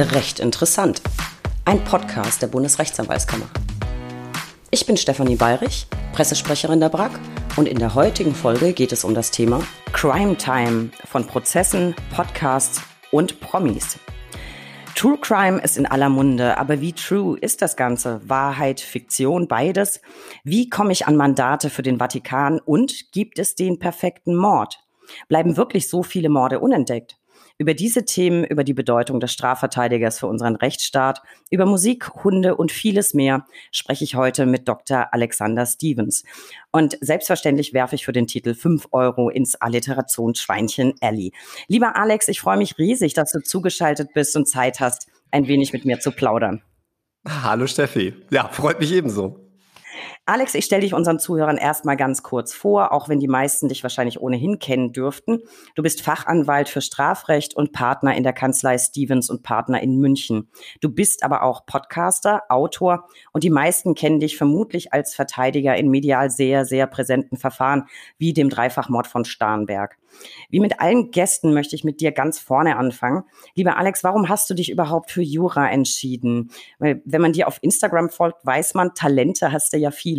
Recht interessant. Ein Podcast der Bundesrechtsanwaltskammer. Ich bin Stefanie Bayrich, Pressesprecherin der BRAC, und in der heutigen Folge geht es um das Thema Crime Time von Prozessen, Podcasts und Promis. True Crime ist in aller Munde, aber wie true ist das Ganze? Wahrheit, Fiktion, beides? Wie komme ich an Mandate für den Vatikan und gibt es den perfekten Mord? Bleiben wirklich so viele Morde unentdeckt? Über diese Themen, über die Bedeutung des Strafverteidigers für unseren Rechtsstaat, über Musik, Hunde und vieles mehr spreche ich heute mit Dr. Alexander Stevens. Und selbstverständlich werfe ich für den Titel 5 Euro ins Alliterationsschweinchen Ellie. Lieber Alex, ich freue mich riesig, dass du zugeschaltet bist und Zeit hast, ein wenig mit mir zu plaudern. Hallo Steffi. Ja, freut mich ebenso. Alex, ich stelle dich unseren Zuhörern erstmal ganz kurz vor, auch wenn die meisten dich wahrscheinlich ohnehin kennen dürften. Du bist Fachanwalt für Strafrecht und Partner in der Kanzlei Stevens und Partner in München. Du bist aber auch Podcaster, Autor und die meisten kennen dich vermutlich als Verteidiger in medial sehr, sehr präsenten Verfahren wie dem Dreifachmord von Starnberg. Wie mit allen Gästen möchte ich mit dir ganz vorne anfangen. Lieber Alex, warum hast du dich überhaupt für Jura entschieden? Weil wenn man dir auf Instagram folgt, weiß man, Talente hast du ja viele.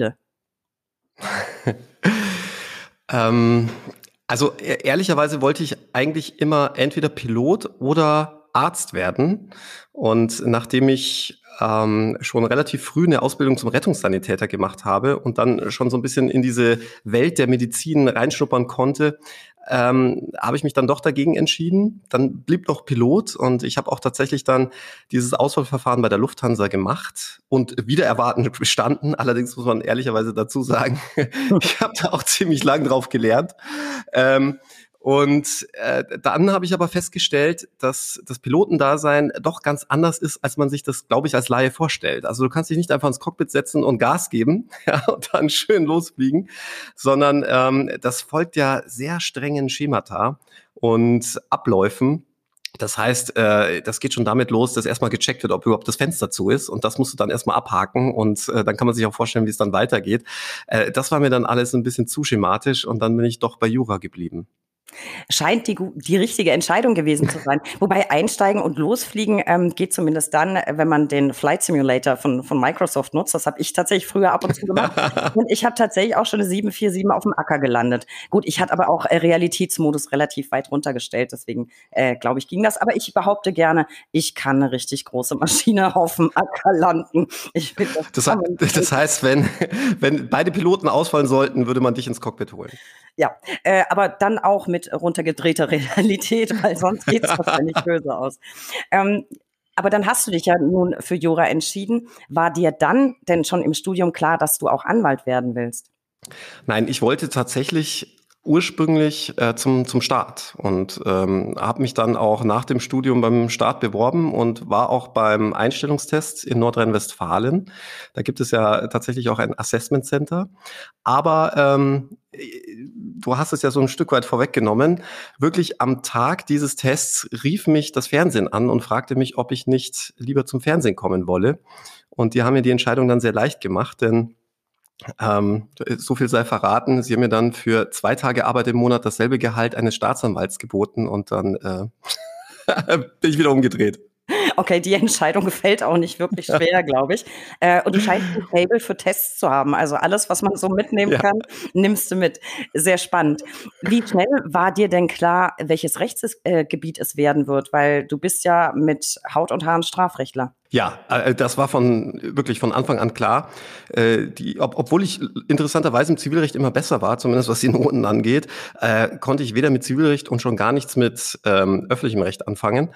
Also ehrlicherweise wollte ich eigentlich immer entweder Pilot oder Arzt werden. Und nachdem ich schon relativ früh eine Ausbildung zum Rettungssanitäter gemacht habe und dann schon so ein bisschen in diese Welt der Medizin reinschnuppern konnte, habe ich mich dann doch dagegen entschieden. Dann blieb noch Pilot und ich habe auch tatsächlich dann dieses Auswahlverfahren bei der Lufthansa gemacht und wieder erwartend bestanden. Allerdings muss man ehrlicherweise dazu sagen, ich habe da auch ziemlich lang drauf gelernt. Dann habe ich aber festgestellt, dass das Pilotendasein doch ganz anders ist, als man sich das, glaube ich, als Laie vorstellt. Also du kannst dich nicht einfach ins Cockpit setzen und Gas geben und dann schön losfliegen, sondern das folgt ja sehr strengen Schemata und Abläufen. Das heißt, das geht schon damit los, dass erstmal gecheckt wird, ob überhaupt das Fenster zu ist. Und das musst du dann erstmal abhaken. Und dann kann man sich auch vorstellen, wie es dann weitergeht. Das war mir dann alles ein bisschen zu schematisch. Und dann bin ich doch bei Jura geblieben. Scheint die richtige Entscheidung gewesen zu sein. Wobei einsteigen und losfliegen geht zumindest dann, wenn man den Flight Simulator von Microsoft nutzt. Das habe ich tatsächlich früher ab und zu gemacht. Und ich habe tatsächlich auch schon eine 747 auf dem Acker gelandet. Gut, ich hatte aber auch Realitätsmodus relativ weit runtergestellt. Deswegen, glaube ich, ging das. Aber ich behaupte gerne, ich kann eine richtig große Maschine auf dem Acker landen. Ich bin das heißt, wenn beide Piloten ausfallen sollten, würde man dich ins Cockpit holen. Ja, aber dann auch mit runtergedrehter Realität, weil sonst geht es wahrscheinlich böse aus. Aber dann hast du dich ja nun für Jura entschieden. War dir dann denn schon im Studium klar, dass du auch Anwalt werden willst? Nein, ich wollte tatsächlich ursprünglich zum Staat und habe mich dann auch nach dem Studium beim Staat beworben und war auch beim Einstellungstest in Nordrhein-Westfalen. Da gibt es ja tatsächlich auch ein Assessment Center. Aber du hast es ja so ein Stück weit vorweggenommen. Wirklich am Tag dieses Tests rief mich das Fernsehen an und fragte mich, ob ich nicht lieber zum Fernsehen kommen wolle. Und die haben mir die Entscheidung dann sehr leicht gemacht, denn so viel sei verraten, sie haben mir dann für 2 Tage Arbeit im Monat dasselbe Gehalt eines Staatsanwalts geboten und dann bin ich wieder umgedreht. Okay, die Entscheidung fällt auch nicht wirklich schwer, glaube ich. Und du scheinst ein Faible für Tests zu haben. Also alles, was man so mitnehmen kann, nimmst du mit. Sehr spannend. Wie schnell war dir denn klar, welches Rechtsgebiet es werden wird? Weil du bist ja mit Haut und Haaren Strafrechtler. Ja, das war wirklich von Anfang an klar. Obwohl ich interessanterweise im Zivilrecht immer besser war, zumindest was die Noten angeht, konnte ich weder mit Zivilrecht und schon gar nichts mit öffentlichem Recht anfangen.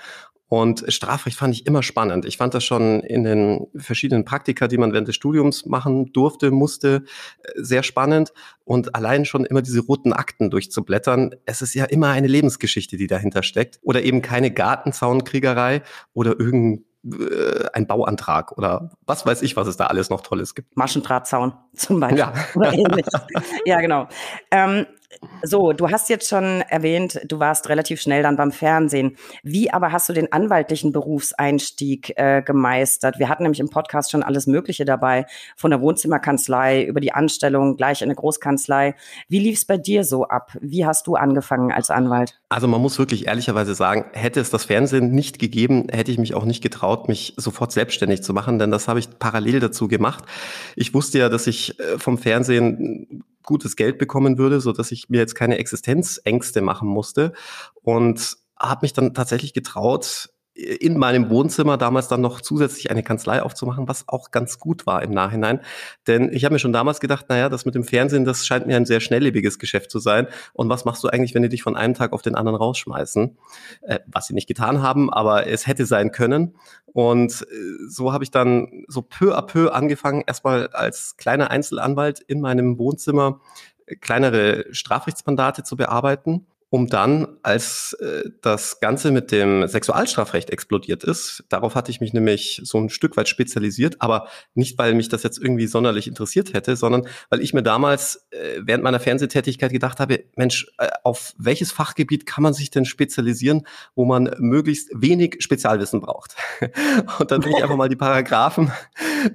Und Strafrecht fand ich immer spannend. Ich fand das schon in den verschiedenen Praktika, die man während des Studiums machen durfte, musste, sehr spannend. Und allein schon immer diese roten Akten durchzublättern, es ist ja immer eine Lebensgeschichte, die dahinter steckt. Oder eben keine Gartenzaunkriegerei oder ein Bauantrag oder was weiß ich, was es da alles noch Tolles gibt. Maschendrahtzaun zum Beispiel. Ja, oder ähnliches. Ja, genau. so, du hast jetzt schon erwähnt, du warst relativ schnell dann beim Fernsehen. Wie aber hast du den anwaltlichen Berufseinstieg gemeistert? Wir hatten nämlich im Podcast schon alles Mögliche dabei, von der Wohnzimmerkanzlei über die Anstellung gleich in eine Großkanzlei. Wie lief es bei dir so ab? Wie hast du angefangen als Anwalt? Also man muss wirklich ehrlicherweise sagen, hätte es das Fernsehen nicht gegeben, hätte ich mich auch nicht getraut, mich sofort selbstständig zu machen, denn das habe ich parallel dazu gemacht. Ich wusste ja, dass ich vom Fernsehen gutes Geld bekommen würde, so dass ich mir jetzt keine Existenzängste machen musste, und habe mich dann tatsächlich getraut, in meinem Wohnzimmer damals dann noch zusätzlich eine Kanzlei aufzumachen, was auch ganz gut war im Nachhinein. Denn ich habe mir schon damals gedacht, naja, das mit dem Fernsehen, das scheint mir ein sehr schnelllebiges Geschäft zu sein. Und was machst du eigentlich, wenn die dich von einem Tag auf den anderen rausschmeißen? Was sie nicht getan haben, aber es hätte sein können. Und so habe ich dann so peu à peu angefangen, erstmal als kleiner Einzelanwalt in meinem Wohnzimmer kleinere Strafrechtsmandate zu bearbeiten, um dann, als das Ganze mit dem Sexualstrafrecht explodiert ist, darauf hatte ich mich nämlich so ein Stück weit spezialisiert, aber nicht, weil mich das jetzt irgendwie sonderlich interessiert hätte, sondern weil ich mir damals während meiner Fernsehtätigkeit gedacht habe, Mensch, auf welches Fachgebiet kann man sich denn spezialisieren, wo man möglichst wenig Spezialwissen braucht? Und dann bin ich einfach mal die Paragraphen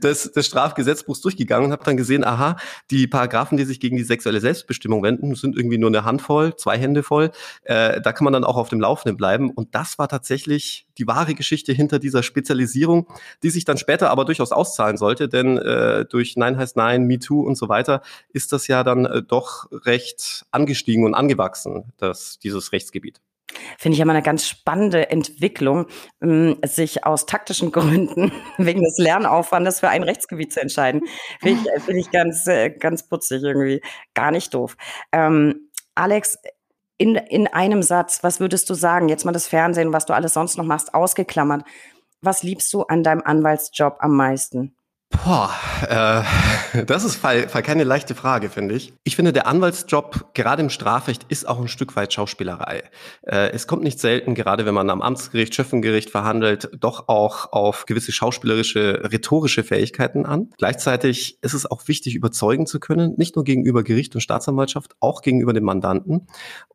des Strafgesetzbuchs durchgegangen und habe dann gesehen, aha, die Paragraphen, die sich gegen die sexuelle Selbstbestimmung wenden, sind irgendwie nur eine Handvoll, zwei Hände voll. Da kann man dann auch auf dem Laufenden bleiben. Und das war tatsächlich die wahre Geschichte hinter dieser Spezialisierung, die sich dann später aber durchaus auszahlen sollte, denn durch Nein heißt Nein, MeToo und so weiter ist das ja dann doch recht angestiegen und angewachsen, dieses Rechtsgebiet. Finde ich ja mal eine ganz spannende Entwicklung, sich aus taktischen Gründen wegen des Lernaufwandes für ein Rechtsgebiet zu entscheiden. Finde ich ganz putzig irgendwie. Gar nicht doof. Alex, in einem Satz, was würdest du sagen, jetzt mal das Fernsehen, was du alles sonst noch machst, ausgeklammert, was liebst du an deinem Anwaltsjob am meisten? Boah, das ist keine leichte Frage, finde ich. Ich finde, der Anwaltsjob, gerade im Strafrecht, ist auch ein Stück weit Schauspielerei. Es kommt nicht selten, gerade wenn man am Amtsgericht, Schöffengericht verhandelt, doch auch auf gewisse schauspielerische, rhetorische Fähigkeiten an. Gleichzeitig ist es auch wichtig, überzeugen zu können, nicht nur gegenüber Gericht und Staatsanwaltschaft, auch gegenüber dem Mandanten.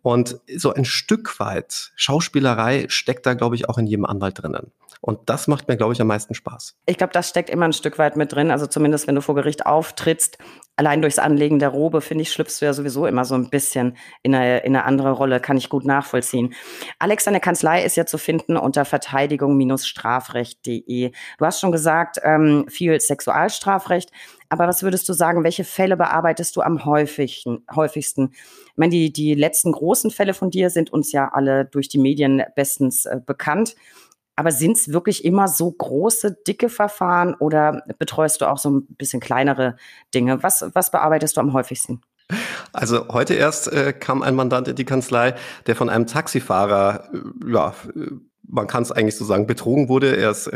Und so ein Stück weit Schauspielerei steckt da, glaube ich, auch in jedem Anwalt drinnen. Und das macht mir, glaube ich, am meisten Spaß. Ich glaube, das steckt immer ein Stück weit mit drin. Also zumindest, wenn du vor Gericht auftrittst, allein durchs Anlegen der Robe, finde ich, schlüpfst du ja sowieso immer so ein bisschen in eine andere Rolle. Kann ich gut nachvollziehen. Alex, deine Kanzlei ist ja zu finden unter verteidigung-strafrecht.de. Du hast schon gesagt, viel Sexualstrafrecht. Aber was würdest du sagen, welche Fälle bearbeitest du am häufigsten? Ich meine, die letzten großen Fälle von dir sind uns ja alle durch die Medien bestens bekannt. Aber sind es wirklich immer so große, dicke Verfahren oder betreust du auch so ein bisschen kleinere Dinge? Was bearbeitest du am häufigsten? Also heute erst kam ein Mandant in die Kanzlei, der von einem Taxifahrer, man kann es eigentlich so sagen, betrogen wurde. Er ist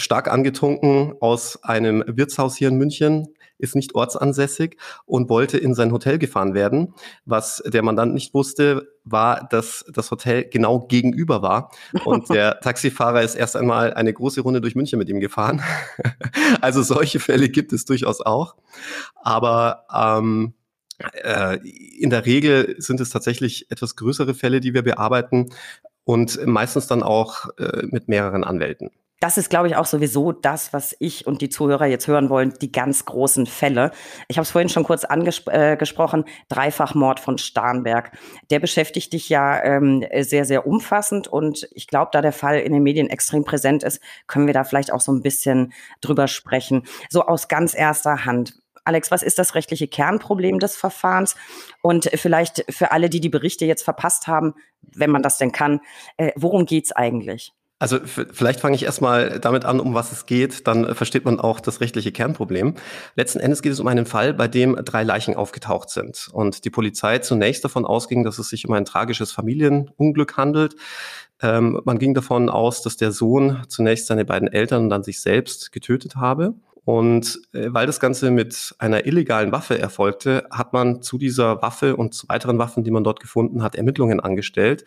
stark angetrunken aus einem Wirtshaus hier in München, ist nicht ortsansässig und wollte in sein Hotel gefahren werden. Was der Mandant nicht wusste, war, dass das Hotel genau gegenüber war. Und der Taxifahrer ist erst einmal eine große Runde durch München mit ihm gefahren. Also solche Fälle gibt es durchaus auch. Aber in der Regel sind es tatsächlich etwas größere Fälle, die wir bearbeiten und meistens dann auch mit mehreren Anwälten. Das ist, glaube ich, auch sowieso das, was ich und die Zuhörer jetzt hören wollen, die ganz großen Fälle. Ich habe es vorhin schon kurz angesprochen, Dreifachmord von Starnberg. Der beschäftigt dich ja sehr, sehr umfassend und ich glaube, da der Fall in den Medien extrem präsent ist, können wir da vielleicht auch so ein bisschen drüber sprechen. So aus ganz erster Hand. Alex, was ist das rechtliche Kernproblem des Verfahrens? Und vielleicht für alle, die Berichte jetzt verpasst haben, wenn man das denn kann, worum geht's eigentlich? Also vielleicht fange ich erstmal damit an, um was es geht, dann versteht man auch das rechtliche Kernproblem. Letzten Endes geht es um einen Fall, bei dem 3 Leichen aufgetaucht sind und die Polizei zunächst davon ausging, dass es sich um ein tragisches Familienunglück handelt. Man ging davon aus, dass der Sohn zunächst seine beiden Eltern und dann sich selbst getötet habe. Und weil das Ganze mit einer illegalen Waffe erfolgte, hat man zu dieser Waffe und zu weiteren Waffen, die man dort gefunden hat, Ermittlungen angestellt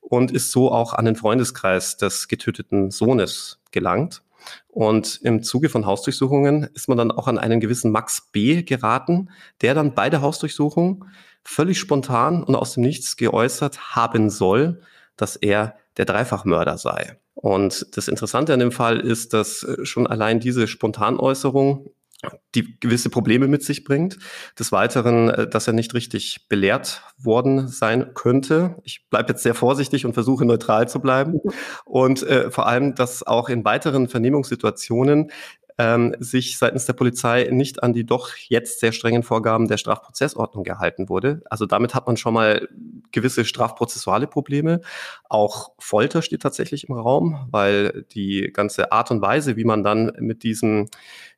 und ist so auch an den Freundeskreis des getöteten Sohnes gelangt. Und im Zuge von Hausdurchsuchungen ist man dann auch an einen gewissen Max B. geraten, der dann bei der Hausdurchsuchung völlig spontan und aus dem Nichts geäußert haben soll, dass er der Dreifachmörder sei. Und das Interessante an dem Fall ist, dass schon allein diese Spontanäußerung die gewisse Probleme mit sich bringt. Des Weiteren, dass er nicht richtig belehrt worden sein könnte. Ich bleibe jetzt sehr vorsichtig und versuche neutral zu bleiben. Und vor allem, dass auch in weiteren Vernehmungssituationen sich seitens der Polizei nicht an die doch jetzt sehr strengen Vorgaben der Strafprozessordnung gehalten wurde. Also damit hat man schon mal gewisse strafprozessuale Probleme. Auch Folter steht tatsächlich im Raum, weil die ganze Art und Weise, wie man dann mit diesem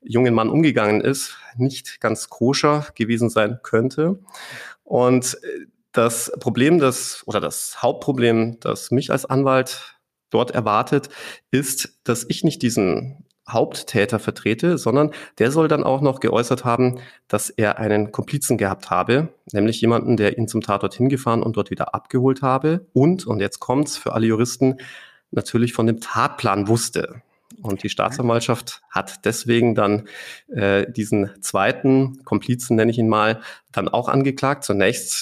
jungen Mann umgegangen ist, nicht ganz koscher gewesen sein könnte. Und das Problem, das Hauptproblem, das mich als Anwalt dort erwartet, ist, dass ich nicht diesen Haupttäter vertrete, sondern der soll dann auch noch geäußert haben, dass er einen Komplizen gehabt habe, nämlich jemanden, der ihn zum Tatort hingefahren und dort wieder abgeholt habe und jetzt kommt's für alle Juristen, natürlich von dem Tatplan wusste. Und die Staatsanwaltschaft hat deswegen dann diesen zweiten Komplizen, nenne ich ihn mal, dann auch angeklagt. Zunächst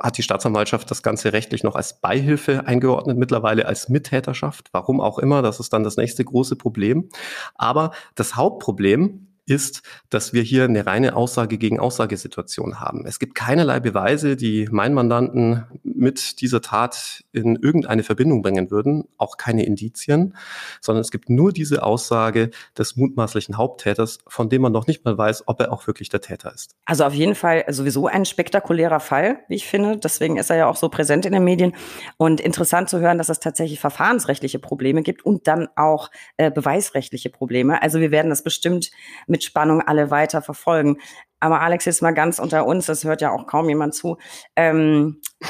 hat die Staatsanwaltschaft das Ganze rechtlich noch als Beihilfe eingeordnet, mittlerweile als Mittäterschaft. Warum auch immer, das ist dann das nächste große Problem. Aber das Hauptproblem ist, dass wir hier eine reine Aussage gegen Aussagesituation haben. Es gibt keinerlei Beweise, die meinen Mandanten mit dieser Tat in irgendeine Verbindung bringen würden, auch keine Indizien, sondern es gibt nur diese Aussage des mutmaßlichen Haupttäters, von dem man noch nicht mal weiß, ob er auch wirklich der Täter ist. Also auf jeden Fall sowieso ein spektakulärer Fall, wie ich finde. Deswegen ist er ja auch so präsent in den Medien. Und interessant zu hören, dass es tatsächlich verfahrensrechtliche Probleme gibt und dann auch beweisrechtliche Probleme. Also wir werden das bestimmt mit Spannung alle weiter verfolgen. Aber Alex, jetzt mal ganz unter uns, das hört ja auch kaum jemand zu. Wir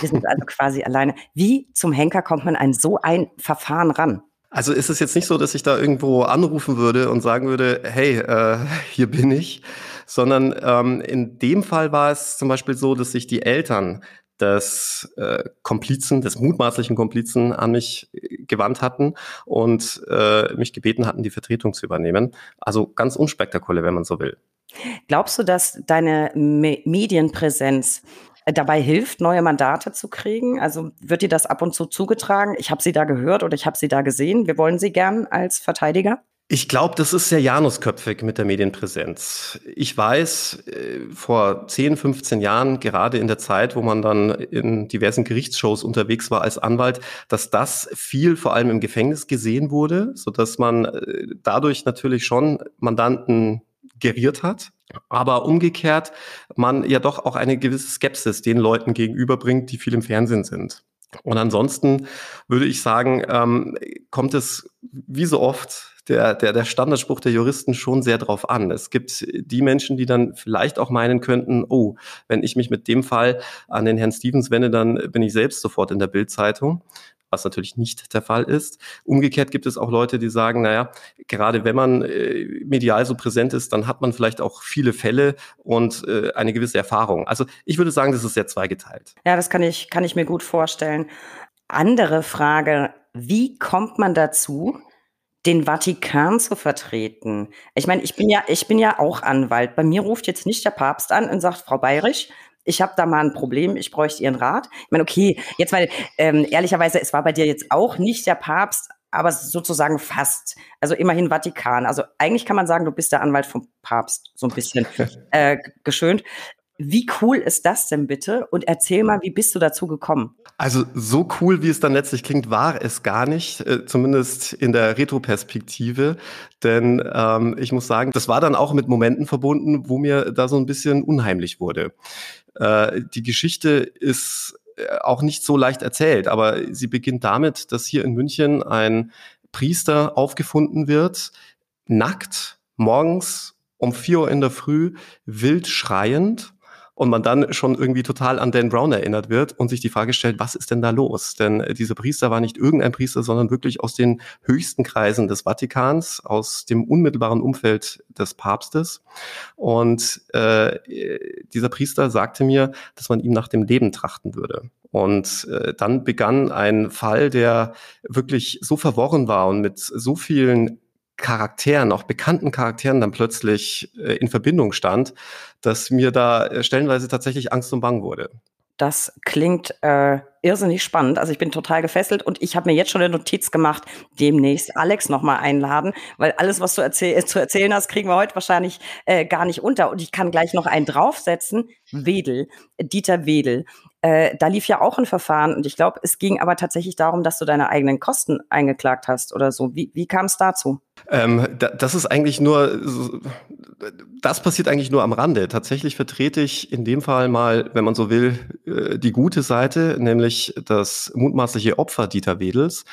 sind also quasi alleine. Wie zum Henker kommt man an so ein Verfahren ran? Also ist es jetzt nicht so, dass ich da irgendwo anrufen würde und sagen würde, hey, hier bin ich. Sondern in dem Fall war es zum Beispiel so, dass sich die Eltern des mutmaßlichen Komplizen an mich gewandt hatten und mich gebeten hatten, die Vertretung zu übernehmen. Also ganz unspektakulär, wenn man so will. Glaubst du, dass deine Medienpräsenz dabei hilft, neue Mandate zu kriegen? Also wird dir das ab und zu zugetragen? Ich habe sie da gehört oder ich habe sie da gesehen. Wir wollen sie gern als Verteidiger. Ich glaube, das ist sehr janusköpfig mit der Medienpräsenz. Ich weiß, vor 10, 15 Jahren, gerade in der Zeit, wo man dann in diversen Gerichtsshows unterwegs war als Anwalt, dass das viel vor allem im Gefängnis gesehen wurde, sodass man dadurch natürlich schon Mandanten geriert hat. Aber umgekehrt, man ja doch auch eine gewisse Skepsis den Leuten gegenüberbringt, die viel im Fernsehen sind. Und ansonsten würde ich sagen, kommt es wie so oft der Standardspruch der Juristen schon sehr drauf an. Es gibt die Menschen, die dann vielleicht auch meinen könnten, oh, wenn ich mich mit dem Fall an den Herrn Stevens wende, dann bin ich selbst sofort in der Bild-Zeitung, was natürlich nicht der Fall ist. Umgekehrt gibt es auch Leute, die sagen, naja, gerade wenn man medial so präsent ist, dann hat man vielleicht auch viele Fälle und eine gewisse Erfahrung. Also ich würde sagen, das ist sehr zweigeteilt. Ja, das kann ich mir gut vorstellen. Andere Frage, wie kommt man dazu, den Vatikan zu vertreten? Ich meine, ich bin ja auch Anwalt. Bei mir ruft jetzt nicht der Papst an und sagt, Frau Bayrich, ich habe da mal ein Problem, ich bräuchte Ihren Rat. Ich meine, okay, jetzt mal ehrlicherweise, es war bei dir jetzt auch nicht der Papst, aber sozusagen fast. Also immerhin Vatikan. Also eigentlich kann man sagen, du bist der Anwalt vom Papst, so ein bisschen geschönt. Wie cool ist das denn bitte? Und erzähl mal, wie bist du dazu gekommen? Also so cool, wie es dann letztlich klingt, war es gar nicht, zumindest in der Retroperspektive. Denn ich muss sagen, das war dann auch mit Momenten verbunden, wo mir da so ein bisschen unheimlich wurde. Die Geschichte ist auch nicht so leicht erzählt, aber sie beginnt damit, dass hier in München ein Priester aufgefunden wird, nackt, morgens um 4 Uhr in der Früh, wild schreiend. und man dann schon irgendwie total an Dan Brown erinnert wird und sich die Frage stellt, was ist denn da los? Denn dieser Priester war nicht irgendein Priester, sondern wirklich aus den höchsten Kreisen des Vatikans, aus dem unmittelbaren Umfeld des Papstes. Und dieser Priester sagte mir, dass man ihm nach dem Leben trachten würde. Und dann begann ein Fall, der wirklich so verworren war und mit so vielen Charakteren, auch bekannten Charakteren dann plötzlich in Verbindung stand, dass mir da stellenweise tatsächlich Angst und Bang wurde. Das klingt irrsinnig spannend. Also ich bin total gefesselt und ich habe mir jetzt schon eine Notiz gemacht, demnächst Alex nochmal einladen, weil alles, was du zu erzählen hast, kriegen wir heute wahrscheinlich gar nicht unter. Und ich kann gleich noch einen draufsetzen, Wedel, Dieter Wedel. Da lief ja auch ein Verfahren und ich glaube, es ging aber tatsächlich darum, dass du deine eigenen Kosten eingeklagt hast oder so. Wie kam es dazu? Das ist eigentlich nur, das passiert eigentlich nur am Rande. Tatsächlich vertrete ich in dem Fall mal, wenn man so will, die gute Seite, nämlich das mutmaßliche Opfer Dieter Wedels.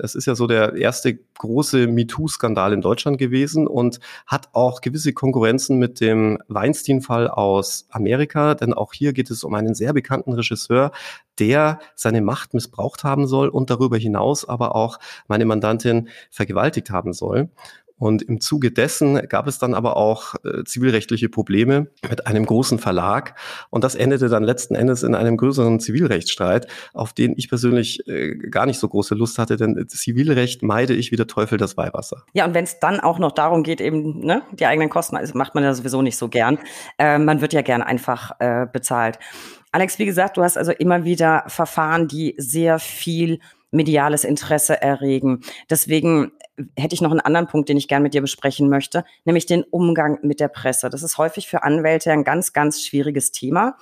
Es ist ja so der erste große MeToo-Skandal in Deutschland gewesen und hat auch gewisse Konkurrenzen mit dem Weinstein-Fall aus Amerika, denn auch hier geht es um einen sehr bekannten Regisseur, der seine Macht missbraucht haben soll und darüber hinaus aber auch meine Mandantin vergewaltigt haben soll. Und im Zuge dessen gab es dann aber auch zivilrechtliche Probleme mit einem großen Verlag. Und das endete dann letzten Endes in einem größeren Zivilrechtsstreit, auf den ich persönlich gar nicht so große Lust hatte, denn Zivilrecht meide ich wie der Teufel das Weihwasser. Ja, und wenn es dann auch noch darum geht, eben ne, die eigenen Kosten, also macht man ja sowieso nicht so gern. Man wird ja gern einfach bezahlt. Alex, wie gesagt, du hast also immer wieder Verfahren, die sehr viel mediales Interesse erregen. Deswegen hätte ich noch einen anderen Punkt, den ich gerne mit dir besprechen möchte, nämlich den Umgang mit der Presse. Das ist häufig für Anwälte ein ganz, ganz schwieriges Thema.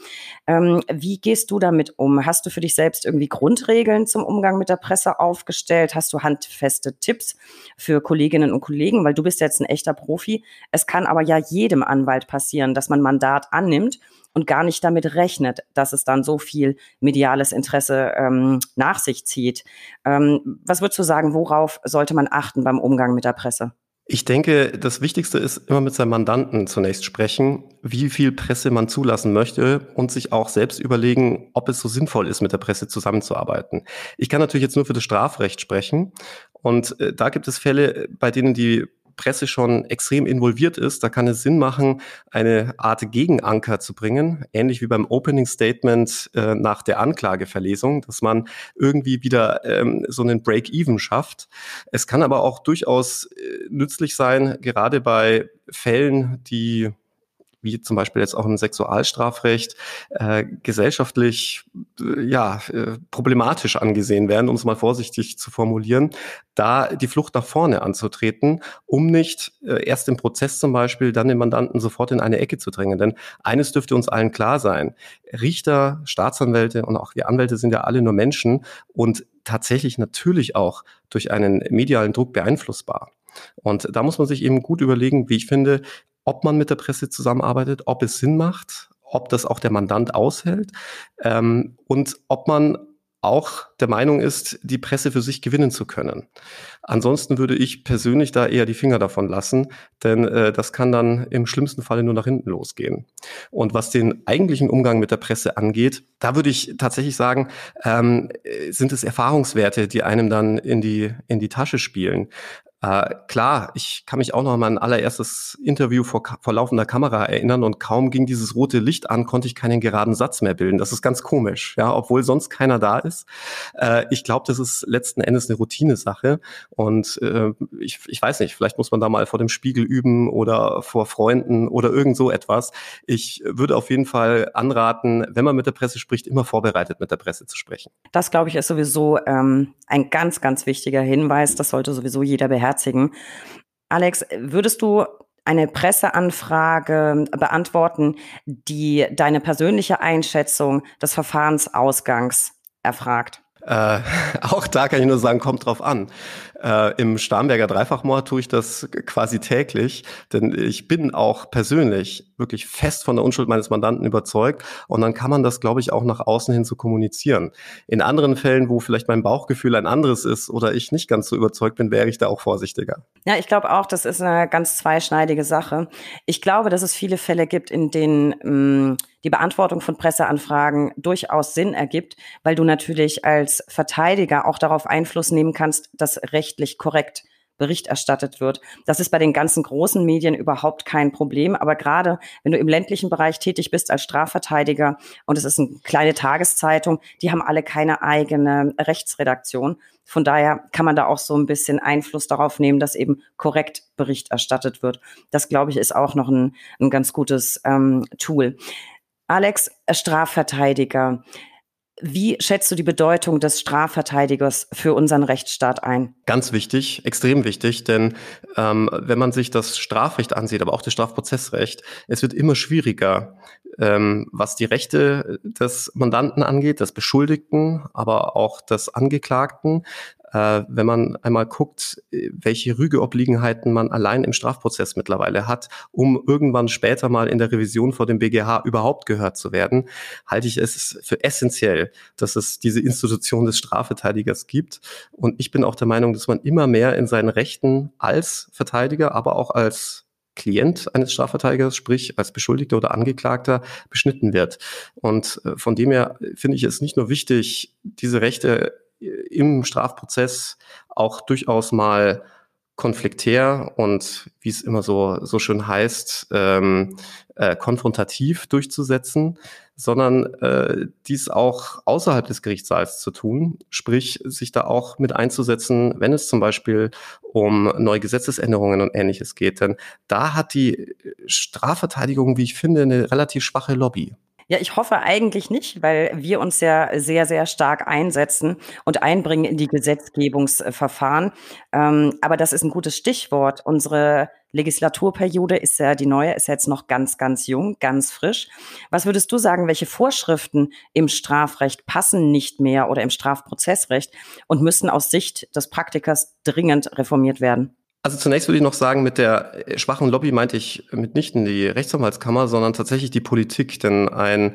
Wie gehst du damit um? Hast du für dich selbst irgendwie Grundregeln zum Umgang mit der Presse aufgestellt? Hast du handfeste Tipps für Kolleginnen und Kollegen? Weil du bist jetzt ein echter Profi. Es kann aber ja jedem Anwalt passieren, dass man ein Mandat annimmt und gar nicht damit rechnet, dass es dann so viel mediales Interesse nach sich zieht. Was würdest du sagen, worauf sollte man achten beim Umgang mit der Presse? Ich denke, das Wichtigste ist, immer mit seinem Mandanten zunächst sprechen, wie viel Presse man zulassen möchte und sich auch selbst überlegen, ob es so sinnvoll ist, mit der Presse zusammenzuarbeiten. Ich kann natürlich jetzt nur für das Strafrecht sprechen und da gibt es Fälle, bei denen die Presse schon extrem involviert ist, da kann es Sinn machen, eine Art Gegenanker zu bringen, ähnlich wie beim Opening Statement nach der Anklageverlesung, dass man irgendwie wieder so einen Break-Even schafft. Es kann aber auch durchaus nützlich sein, gerade bei Fällen, die wie zum Beispiel jetzt auch im Sexualstrafrecht, gesellschaftlich problematisch angesehen werden, um es mal vorsichtig zu formulieren, da die Flucht nach vorne anzutreten, um nicht erst im Prozess zum Beispiel dann den Mandanten sofort in eine Ecke zu drängen. Denn eines dürfte uns allen klar sein, Richter, Staatsanwälte und auch wir Anwälte sind ja alle nur Menschen und tatsächlich natürlich auch durch einen medialen Druck beeinflussbar. Und da muss man sich eben gut überlegen, wie ich finde, ob man mit der Presse zusammenarbeitet, ob es Sinn macht, ob das auch der Mandant aushält und ob man auch der Meinung ist, die Presse für sich gewinnen zu können. Ansonsten würde ich persönlich da eher die Finger davon lassen, denn das kann dann im schlimmsten Falle nur nach hinten losgehen. Und was den eigentlichen Umgang mit der Presse angeht, da würde ich tatsächlich sagen, sind es Erfahrungswerte, die einem dann in die Tasche spielen. Klar, ich kann mich auch noch an mein allererstes Interview vor laufender Kamera erinnern und kaum ging dieses rote Licht an, konnte ich keinen geraden Satz mehr bilden. Das ist ganz komisch, ja, obwohl sonst keiner da ist. Ich glaube, das ist letzten Endes eine Routinesache und ich weiß nicht, vielleicht muss man da mal vor dem Spiegel üben oder vor Freunden oder irgend so etwas. Ich würde auf jeden Fall anraten, wenn man mit der Presse spricht, immer vorbereitet mit der Presse zu sprechen. Das, glaube ich, ist sowieso ein ganz, ganz wichtiger Hinweis. Das sollte sowieso jeder beherrschen. Alex, würdest du eine Presseanfrage beantworten, die deine persönliche Einschätzung des Verfahrensausgangs erfragt? Auch da kann ich nur sagen, kommt drauf an. Im Starnberger Dreifachmord tue ich das quasi täglich, denn ich bin auch persönlich wirklich fest von der Unschuld meines Mandanten überzeugt und dann kann man das, glaube ich, auch nach außen hin so kommunizieren. In anderen Fällen, wo vielleicht mein Bauchgefühl ein anderes ist oder ich nicht ganz so überzeugt bin, wäre ich da auch vorsichtiger. Ja, ich glaube auch, das ist eine ganz zweischneidige Sache. Ich glaube, dass es viele Fälle gibt, in denen die Beantwortung von Presseanfragen durchaus Sinn ergibt, weil du natürlich als Verteidiger auch darauf Einfluss nehmen kannst, dass rechtlich korrekt Bericht erstattet wird. Das ist bei den ganzen großen Medien überhaupt kein Problem. Aber gerade, wenn du im ländlichen Bereich tätig bist als Strafverteidiger und es ist eine kleine Tageszeitung, die haben alle keine eigene Rechtsredaktion. Von daher kann man da auch so ein bisschen Einfluss darauf nehmen, dass eben korrekt Bericht erstattet wird. Das, glaube ich, ist auch noch ein ganz gutes Tool. Alex, Strafverteidiger. Wie schätzt du die Bedeutung des Strafverteidigers für unseren Rechtsstaat ein? Ganz wichtig, extrem wichtig, denn wenn man sich das Strafrecht ansieht, aber auch das Strafprozessrecht, es wird immer schwieriger, was die Rechte des Mandanten angeht, des Beschuldigten, aber auch des Angeklagten. Wenn man einmal guckt, welche Rügeobliegenheiten man allein im Strafprozess mittlerweile hat, um irgendwann später mal in der Revision vor dem BGH überhaupt gehört zu werden, halte ich es für essentiell, dass es diese Institution des Strafverteidigers gibt. Und ich bin auch der Meinung, dass man immer mehr in seinen Rechten als Verteidiger, aber auch als Klient eines Strafverteidigers, sprich als Beschuldigter oder Angeklagter, beschnitten wird. Und von dem her finde ich es nicht nur wichtig, diese Rechte im Strafprozess auch durchaus mal konfliktär und, wie es immer so schön heißt, konfrontativ durchzusetzen, sondern dies auch außerhalb des Gerichtssaals zu tun, sprich sich da auch mit einzusetzen, wenn es zum Beispiel um neue Gesetzesänderungen und Ähnliches geht. Denn da hat die Strafverteidigung, wie ich finde, eine relativ schwache Lobby. Ja, ich hoffe eigentlich nicht, weil wir uns ja sehr, sehr stark einsetzen und einbringen in die Gesetzgebungsverfahren. Aber das ist ein gutes Stichwort. Unsere Legislaturperiode ist ja die neue, ist jetzt noch ganz, ganz jung, ganz frisch. Was würdest du sagen, welche Vorschriften im Strafrecht passen nicht mehr oder im Strafprozessrecht und müssen aus Sicht des Praktikers dringend reformiert werden? Also zunächst würde ich noch sagen, mit der schwachen Lobby meinte ich mitnichten die Rechtsanwaltskammer, sondern tatsächlich die Politik. Denn ein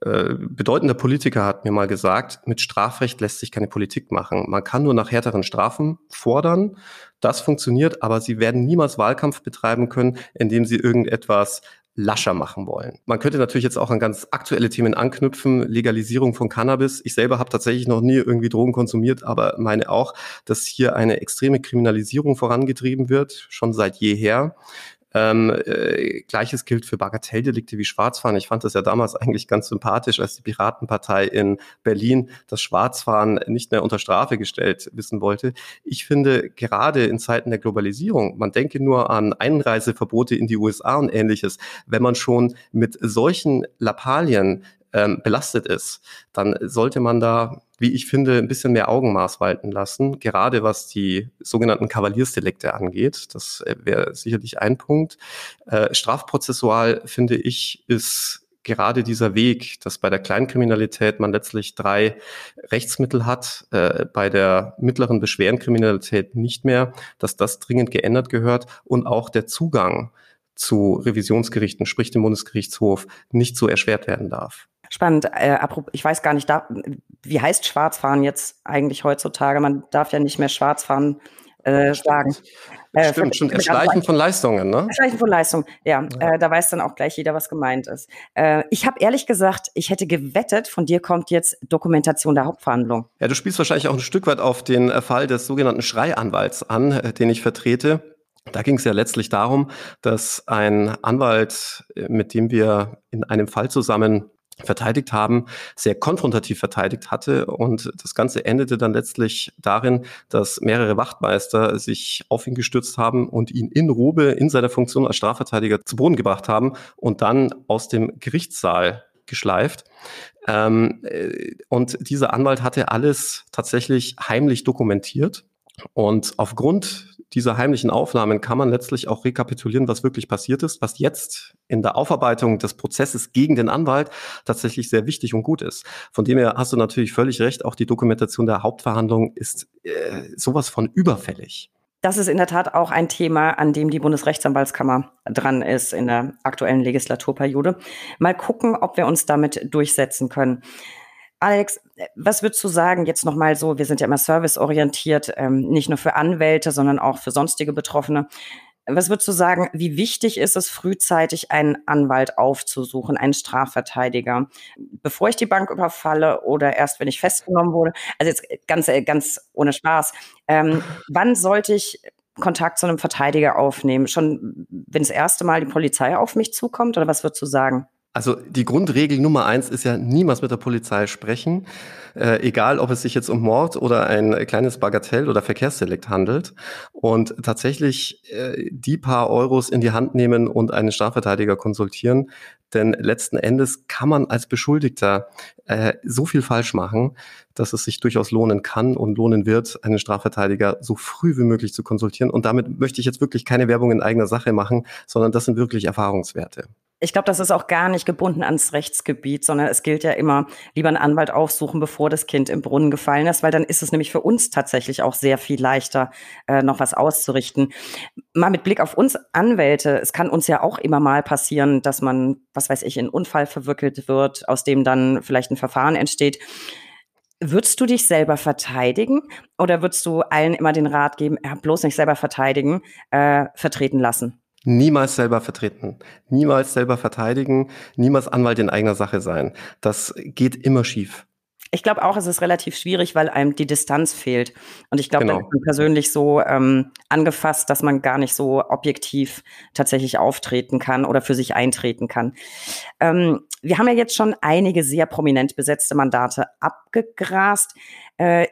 bedeutender Politiker hat mir mal gesagt, mit Strafrecht lässt sich keine Politik machen. Man kann nur nach härteren Strafen fordern. Das funktioniert, aber sie werden niemals Wahlkampf betreiben können, indem sie irgendetwas lascher machen wollen. Man könnte natürlich jetzt auch an ganz aktuelle Themen anknüpfen, Legalisierung von Cannabis. Ich selber habe tatsächlich noch nie irgendwie Drogen konsumiert, aber meine auch, dass hier eine extreme Kriminalisierung vorangetrieben wird, schon seit jeher. Gleiches gilt für Bagatelldelikte wie Schwarzfahren. Ich fand das ja damals eigentlich ganz sympathisch, als die Piratenpartei in Berlin das Schwarzfahren nicht mehr unter Strafe gestellt wissen wollte. Ich finde, gerade in Zeiten der Globalisierung, man denke nur an Einreiseverbote in die USA und Ähnliches, wenn man schon mit solchen Lappalien belastet ist, dann sollte man da, wie ich finde, ein bisschen mehr Augenmaß walten lassen, gerade was die sogenannten Kavaliersdelikte angeht. Das wäre sicherlich ein Punkt. Strafprozessual, finde ich, ist gerade dieser Weg, dass bei der Kleinkriminalität man letztlich 3 Rechtsmittel hat, bei der mittleren Beschwerenkriminalität nicht mehr, dass das dringend geändert gehört und auch der Zugang zu Revisionsgerichten, sprich dem Bundesgerichtshof, nicht so erschwert werden darf. Spannend. Ich weiß gar nicht, wie heißt Schwarzfahren jetzt eigentlich heutzutage? Man darf ja nicht mehr Schwarzfahren sagen. Stimmt. Erschleichen von Leistungen, ne? Erschleichen von Leistungen, ja. Da weiß dann auch gleich jeder, was gemeint ist. Ich habe ehrlich gesagt, ich hätte gewettet, von dir kommt jetzt Dokumentation der Hauptverhandlung. Ja, du spielst wahrscheinlich auch ein Stück weit auf den Fall des sogenannten Schreianwalts an, den ich vertrete. Da ging es ja letztlich darum, dass ein Anwalt, mit dem wir in einem Fall zusammen verteidigt haben, sehr konfrontativ verteidigt hatte. Und das Ganze endete dann letztlich darin, dass mehrere Wachtmeister sich auf ihn gestürzt haben und ihn in Robe in seiner Funktion als Strafverteidiger zu Boden gebracht haben und dann aus dem Gerichtssaal geschleift. Und dieser Anwalt hatte alles tatsächlich heimlich dokumentiert. Und aufgrund dieser heimlichen Aufnahmen kann man letztlich auch rekapitulieren, was wirklich passiert ist, was jetzt in der Aufarbeitung des Prozesses gegen den Anwalt tatsächlich sehr wichtig und gut ist. Von dem her hast du natürlich völlig recht, auch die Dokumentation der Hauptverhandlung ist sowas von überfällig. Das ist in der Tat auch ein Thema, an dem die Bundesrechtsanwaltskammer dran ist in der aktuellen Legislaturperiode. Mal gucken, ob wir uns damit durchsetzen können. Alex, was würdest du sagen, jetzt nochmal so, wir sind ja immer serviceorientiert, nicht nur für Anwälte, sondern auch für sonstige Betroffene. Was würdest du sagen, wie wichtig ist es, frühzeitig einen Anwalt aufzusuchen, einen Strafverteidiger, bevor ich die Bank überfalle oder erst, wenn ich festgenommen wurde? Also jetzt ganz ohne Spaß. Wann sollte ich Kontakt zu einem Verteidiger aufnehmen? Schon, wenn das erste Mal die Polizei auf mich zukommt? Oder was würdest du sagen? Also die Grundregel Nummer 1 ist ja, niemals mit der Polizei sprechen, egal ob es sich jetzt um Mord oder ein kleines Bagatell- oder Verkehrsdelikt handelt, und tatsächlich die paar Euros in die Hand nehmen und einen Strafverteidiger konsultieren, denn letzten Endes kann man als Beschuldigter so viel falsch machen, dass es sich durchaus lohnen kann und lohnen wird, einen Strafverteidiger so früh wie möglich zu konsultieren, und damit möchte ich jetzt wirklich keine Werbung in eigener Sache machen, sondern das sind wirklich Erfahrungswerte. Ich glaube, das ist auch gar nicht gebunden ans Rechtsgebiet, sondern es gilt ja immer, lieber einen Anwalt aufsuchen, bevor das Kind im Brunnen gefallen ist, weil dann ist es nämlich für uns tatsächlich auch sehr viel leichter, noch was auszurichten. Mal mit Blick auf uns Anwälte, es kann uns ja auch immer mal passieren, dass man, was weiß ich, in einen Unfall verwickelt wird, aus dem dann vielleicht ein Verfahren entsteht. Würdest du dich selber verteidigen oder würdest du allen immer den Rat geben, bloß nicht selber verteidigen, vertreten lassen? Niemals selber vertreten, niemals selber verteidigen, niemals Anwalt in eigener Sache sein. Das geht immer schief. Ich glaube auch, es ist relativ schwierig, weil einem die Distanz fehlt. Und ich glaube, Dann ist man persönlich so angefasst, dass man gar nicht so objektiv tatsächlich auftreten kann oder für sich eintreten kann. Wir haben ja jetzt schon einige sehr prominent besetzte Mandate abgegrast.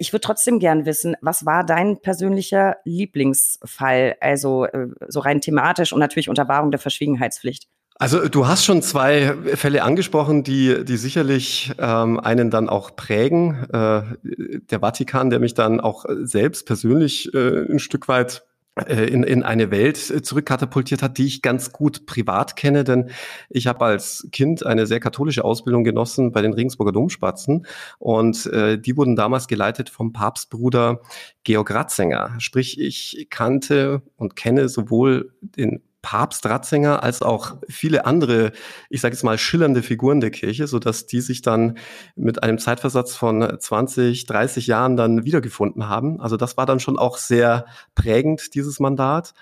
Ich würde trotzdem gern wissen, was war dein persönlicher Lieblingsfall? Also so rein thematisch und natürlich unter Wahrung der Verschwiegenheitspflicht. Also du hast schon zwei Fälle angesprochen, die sicherlich einen dann auch prägen. Der Vatikan, der mich dann auch selbst persönlich ein Stück weit in eine Welt zurückkatapultiert hat, die ich ganz gut privat kenne, denn ich habe als Kind eine sehr katholische Ausbildung genossen bei den Regensburger Domspatzen, und die wurden damals geleitet vom Papstbruder Georg Ratzinger. Sprich, ich kannte und kenne sowohl den Papst Ratzinger als auch viele andere, ich sage jetzt mal, schillernde Figuren der Kirche, sodass die sich dann mit einem Zeitversatz von 20, 30 Jahren dann wiedergefunden haben. Also das war dann schon auch sehr prägend, dieses Mandat.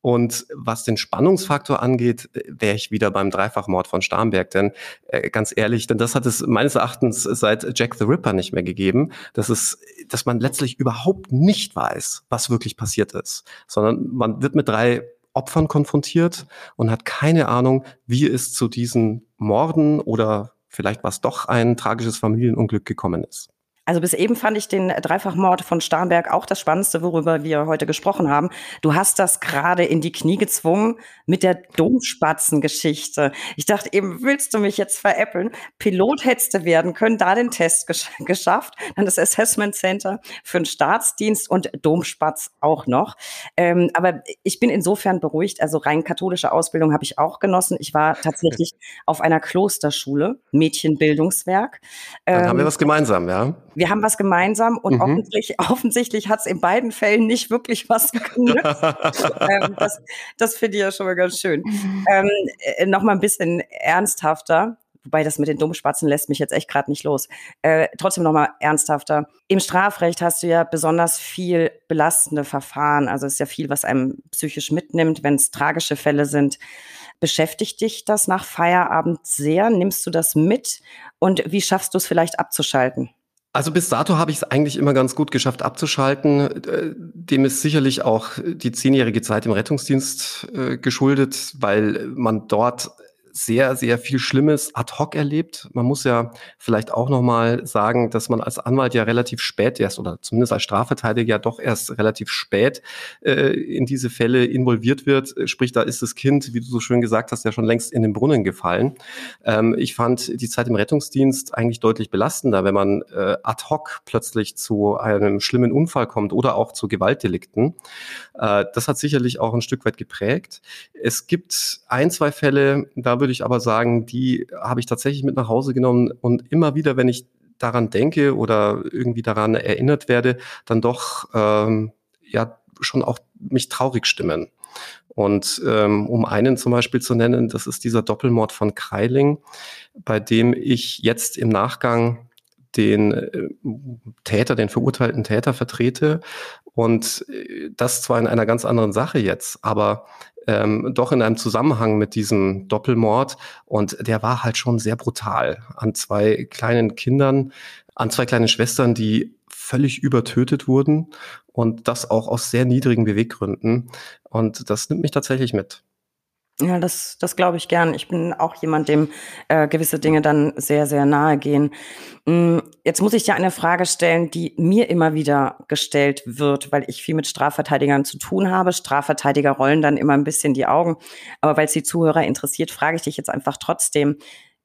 Und was den Spannungsfaktor angeht, wäre ich wieder beim Dreifachmord von Starnberg. Denn ganz ehrlich, denn das hat es meines Erachtens seit Jack the Ripper nicht mehr gegeben, dass man letztlich überhaupt nicht weiß, was wirklich passiert ist, sondern man wird mit 3 Opfern konfrontiert und hat keine Ahnung, wie es zu diesen Morden oder vielleicht war es doch ein tragisches Familienunglück gekommen ist. Also bis eben fand ich den Dreifachmord von Starnberg auch das Spannendste, worüber wir heute gesprochen haben. Du hast das gerade in die Knie gezwungen mit der Domspatzengeschichte. Ich dachte eben, willst du mich jetzt veräppeln? Pilot hättest du werden können, da den Test geschafft, dann das Assessment Center für den Staatsdienst und Domspatz auch noch. Aber ich bin insofern beruhigt, also rein katholische Ausbildung habe ich auch genossen. Ich war tatsächlich auf einer Klosterschule, Mädchenbildungswerk. Dann haben wir was gemeinsam, ja. Wir haben was gemeinsam und offensichtlich hat es in beiden Fällen nicht wirklich was genützt. Das finde ich ja schon mal ganz schön. Nochmal ein bisschen ernsthafter, wobei das mit den Domspatzen lässt mich jetzt echt gerade nicht los. Trotzdem nochmal ernsthafter. Im Strafrecht hast du ja besonders viel belastende Verfahren. Also es ist ja viel, was einem psychisch mitnimmt, wenn es tragische Fälle sind. Beschäftigt dich das nach Feierabend sehr? Nimmst du das mit? Und wie schaffst du es vielleicht abzuschalten? Also bis dato habe ich es eigentlich immer ganz gut geschafft abzuschalten. Dem ist sicherlich auch die 10-jährige Zeit im Rettungsdienst geschuldet, weil man dort sehr, sehr viel Schlimmes ad hoc erlebt. Man muss ja vielleicht auch nochmal sagen, dass man als Anwalt ja relativ spät erst oder zumindest als Strafverteidiger ja doch erst relativ spät in diese Fälle involviert wird. Sprich, da ist das Kind, wie du so schön gesagt hast, ja schon längst in den Brunnen gefallen. Ich fand die Zeit im Rettungsdienst eigentlich deutlich belastender, wenn man ad hoc plötzlich zu einem schlimmen Unfall kommt oder auch zu Gewaltdelikten. Das hat sicherlich auch ein Stück weit geprägt. Es gibt ein, zwei Fälle, da würde ich aber sagen, die habe ich tatsächlich mit nach Hause genommen und immer wieder, wenn ich daran denke oder irgendwie daran erinnert werde, dann doch schon auch mich traurig stimmen. Und um einen zum Beispiel zu nennen, das ist dieser Doppelmord von Kreiling, bei dem ich jetzt im Nachgang den Täter, den verurteilten Täter vertrete. Und das zwar in einer ganz anderen Sache jetzt, aber doch in einem Zusammenhang mit diesem Doppelmord. Und der war halt schon sehr brutal an zwei kleinen Kindern, an zwei kleinen Schwestern, die völlig übertötet wurden. Und das auch aus sehr niedrigen Beweggründen. Und das nimmt mich tatsächlich mit. Ja, das glaube ich gern. Ich bin auch jemand, dem gewisse Dinge dann sehr, sehr nahe gehen. Jetzt muss ich dir eine Frage stellen, die mir immer wieder gestellt wird, weil ich viel mit Strafverteidigern zu tun habe. Strafverteidiger rollen dann immer ein bisschen die Augen. Aber weil es die Zuhörer interessiert, frage ich dich jetzt einfach trotzdem,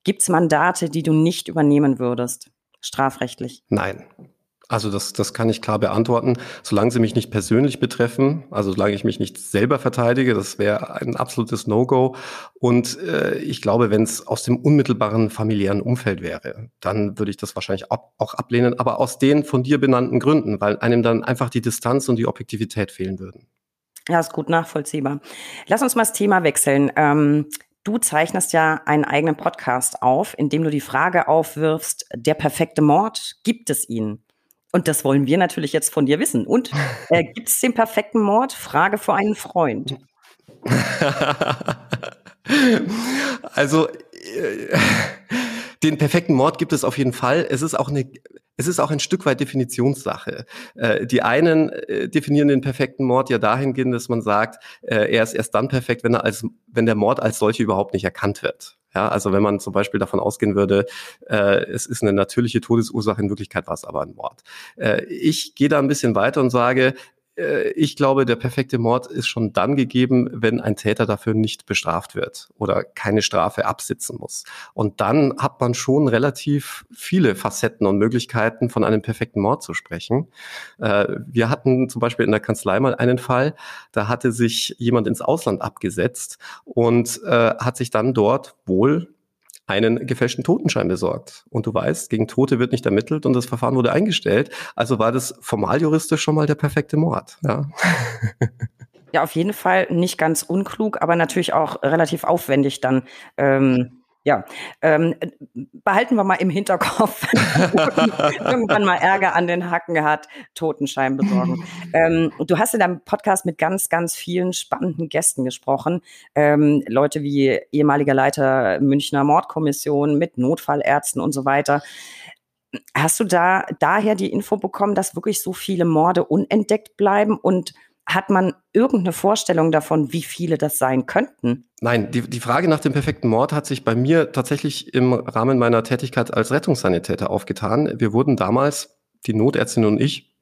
gibt es Mandate, die du nicht übernehmen würdest, strafrechtlich? Nein. Also das kann ich klar beantworten, solange sie mich nicht persönlich betreffen, also solange ich mich nicht selber verteidige, das wäre ein absolutes No-Go. Und ich glaube, wenn es aus dem unmittelbaren familiären Umfeld wäre, dann würde ich das wahrscheinlich auch ablehnen, aber aus den von dir benannten Gründen, weil einem dann einfach die Distanz und die Objektivität fehlen würden. Ja, ist gut nachvollziehbar. Lass uns mal das Thema wechseln. Du zeichnest ja einen eigenen Podcast auf, in dem du die Frage aufwirfst, der perfekte Mord, gibt es ihn? Und das wollen wir natürlich jetzt von dir wissen. Und gibt es den perfekten Mord? Frage für einen Freund. Also, den perfekten Mord gibt es auf jeden Fall. Es ist auch ein Stück weit Definitionssache. Die einen definieren den perfekten Mord ja dahingehend, dass man sagt, er ist erst dann perfekt, wenn der Mord als solche überhaupt nicht erkannt wird. Ja, also wenn man zum Beispiel davon ausgehen würde, es ist eine natürliche Todesursache, in Wirklichkeit war es aber ein Mord. Ich gehe da ein bisschen weiter und sage, ich glaube, der perfekte Mord ist schon dann gegeben, wenn ein Täter dafür nicht bestraft wird oder keine Strafe absitzen muss. Und dann hat man schon relativ viele Facetten und Möglichkeiten, von einem perfekten Mord zu sprechen. Wir hatten zum Beispiel in der Kanzlei mal einen Fall, da hatte sich jemand ins Ausland abgesetzt und hat sich dann dort wohl einen gefälschten Totenschein besorgt. Und du weißt, gegen Tote wird nicht ermittelt und das Verfahren wurde eingestellt. Also war das formal juristisch schon mal der perfekte Mord. Ja. Ja, auf jeden Fall nicht ganz unklug, aber natürlich auch relativ aufwendig dann. Behalten wir mal im Hinterkopf, irgendwann mal Ärger an den Hacken hat, Totenschein besorgen. Du hast in deinem Podcast mit ganz, ganz vielen spannenden Gästen gesprochen. Leute wie ehemaliger Leiter Münchner Mordkommission mit Notfallärzten und so weiter. Hast du daher die Info bekommen, dass wirklich so viele Morde unentdeckt bleiben und hat man irgendeine Vorstellung davon, wie viele das sein könnten? Nein, die Frage nach dem perfekten Mord hat sich bei mir tatsächlich im Rahmen meiner Tätigkeit als Rettungssanitäter aufgetan. Wir wurden damals, die Notärztin und ich,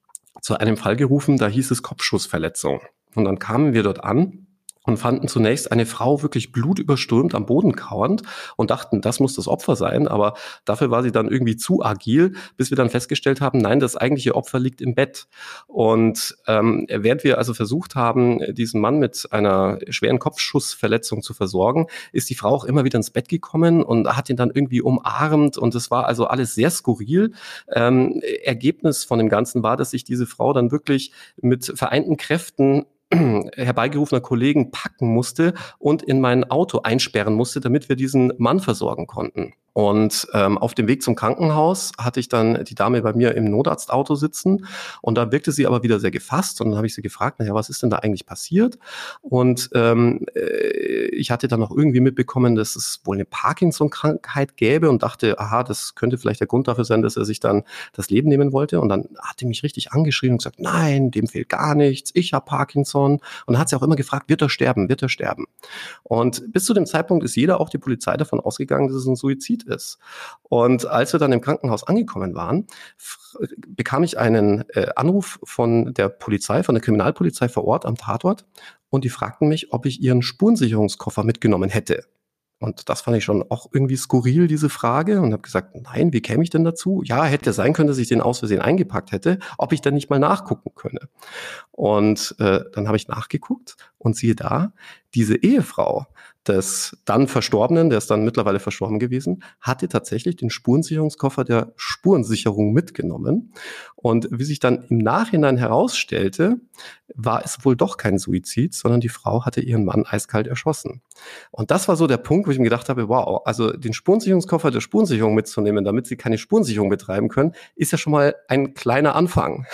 zu einem Fall gerufen, da hieß es Kopfschussverletzung. Und dann kamen wir dort an und fanden zunächst eine Frau wirklich blutüberströmt am Boden kauernd und dachten, das muss das Opfer sein, aber dafür war sie dann irgendwie zu agil, bis wir dann festgestellt haben, nein, das eigentliche Opfer liegt im Bett. Und während wir also versucht haben, diesen Mann mit einer schweren Kopfschussverletzung zu versorgen, ist die Frau auch immer wieder ins Bett gekommen und hat ihn dann irgendwie umarmt und es war also alles sehr skurril. Ergebnis von dem Ganzen war, dass sich diese Frau dann wirklich mit vereinten Kräften herbeigerufener Kollegen packen musste und in mein Auto einsperren musste, damit wir diesen Mann versorgen konnten. Und auf dem Weg zum Krankenhaus hatte ich dann die Dame bei mir im Notarztauto sitzen und da wirkte sie aber wieder sehr gefasst und dann habe ich sie gefragt, naja, was ist denn da eigentlich passiert? Und ich hatte dann auch irgendwie mitbekommen, dass es wohl eine Parkinson-Krankheit gäbe und dachte, aha, das könnte vielleicht der Grund dafür sein, dass er sich dann das Leben nehmen wollte und dann hat die mich richtig angeschrien und gesagt, nein, dem fehlt gar nichts, ich habe Parkinson. davon und hat sie auch immer gefragt, wird er sterben? Und bis zu dem Zeitpunkt ist jeder, auch die Polizei, davon ausgegangen, dass es ein Suizid ist. Und als wir dann im Krankenhaus angekommen waren, bekam ich einen Anruf von der Polizei, von der Kriminalpolizei vor Ort am Tatort, und die fragten mich, ob ich ihren Spurensicherungskoffer mitgenommen hätte. Und das fand ich schon auch irgendwie skurril, diese Frage, und habe gesagt, nein, wie käme ich denn dazu? Ja, hätte sein können, dass ich den aus Versehen eingepackt hätte, ob ich dann nicht mal nachgucken könne. Und dann habe ich nachgeguckt und siehe da, diese Ehefrau des dann Verstorbenen, der ist dann mittlerweile verstorben gewesen, hatte tatsächlich den Spurensicherungskoffer der Spurensicherung mitgenommen. Und wie sich dann im Nachhinein herausstellte, war es wohl doch kein Suizid, sondern die Frau hatte ihren Mann eiskalt erschossen. Und das war so der Punkt, wo ich mir gedacht habe, wow, also den Spurensicherungskoffer der Spurensicherung mitzunehmen, damit sie keine Spurensicherung betreiben können, ist ja schon mal ein kleiner Anfang.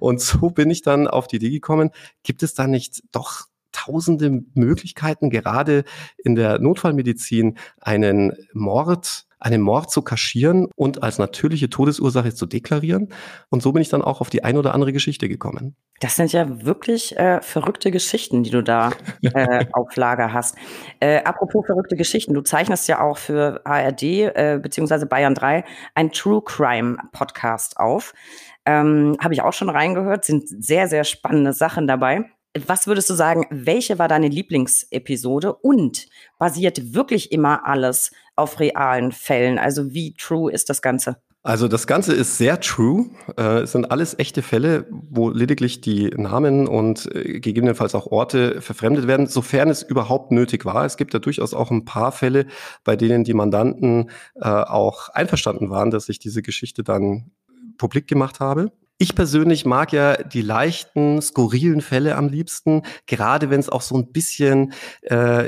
Und so bin ich dann auf die Idee gekommen, gibt es da nicht doch tausende Möglichkeiten, gerade in der Notfallmedizin einen Mord zu kaschieren und als natürliche Todesursache zu deklarieren. Und so bin ich dann auch auf die ein oder andere Geschichte gekommen. Das sind ja wirklich verrückte Geschichten, die du da auf Lager hast. Apropos verrückte Geschichten, du zeichnest ja auch für ARD bzw. Bayern 3 einen True-Crime-Podcast auf. Habe ich auch schon reingehört, sind sehr, sehr spannende Sachen dabei. Was würdest du sagen, welche war deine Lieblingsepisode, und basiert wirklich immer alles auf realen Fällen? Also wie true ist das Ganze? Also das Ganze ist sehr true. Es sind alles echte Fälle, wo lediglich die Namen und gegebenenfalls auch Orte verfremdet werden, sofern es überhaupt nötig war. Es gibt ja durchaus auch ein paar Fälle, bei denen die Mandanten auch einverstanden waren, dass ich diese Geschichte dann publik gemacht habe. Ich persönlich mag ja die leichten, skurrilen Fälle am liebsten, gerade wenn es auch so ein bisschen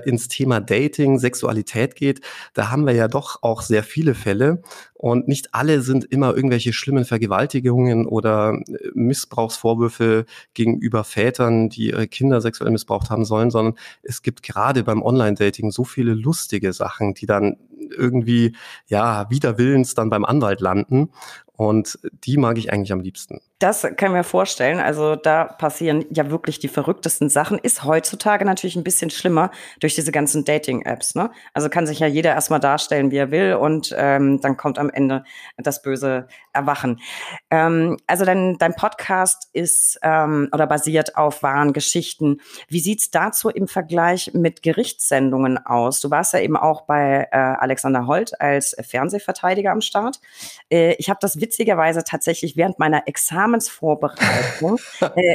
ins Thema Dating, Sexualität geht. Da haben wir ja doch auch sehr viele Fälle, und nicht alle sind immer irgendwelche schlimmen Vergewaltigungen oder Missbrauchsvorwürfe gegenüber Vätern, die ihre Kinder sexuell missbraucht haben sollen, sondern es gibt gerade beim Online-Dating so viele lustige Sachen, die dann irgendwie, ja, wider Willens dann beim Anwalt landen. Und die mag ich eigentlich am liebsten. Das kann ich mir vorstellen. Also da passieren ja wirklich die verrücktesten Sachen. Ist heutzutage natürlich ein bisschen schlimmer durch diese ganzen Dating-Apps, ne? Also kann sich ja jeder erstmal darstellen, wie er will, und dann kommt am Ende das böse Erwachen. Also dein Podcast ist oder basiert auf wahren Geschichten. Wie sieht's dazu im Vergleich mit Gerichtssendungen aus? Du warst ja eben auch bei Alexander Holt als Fernsehverteidiger am Start. Ich habe das witzigerweise tatsächlich während meiner Examensvorbereitung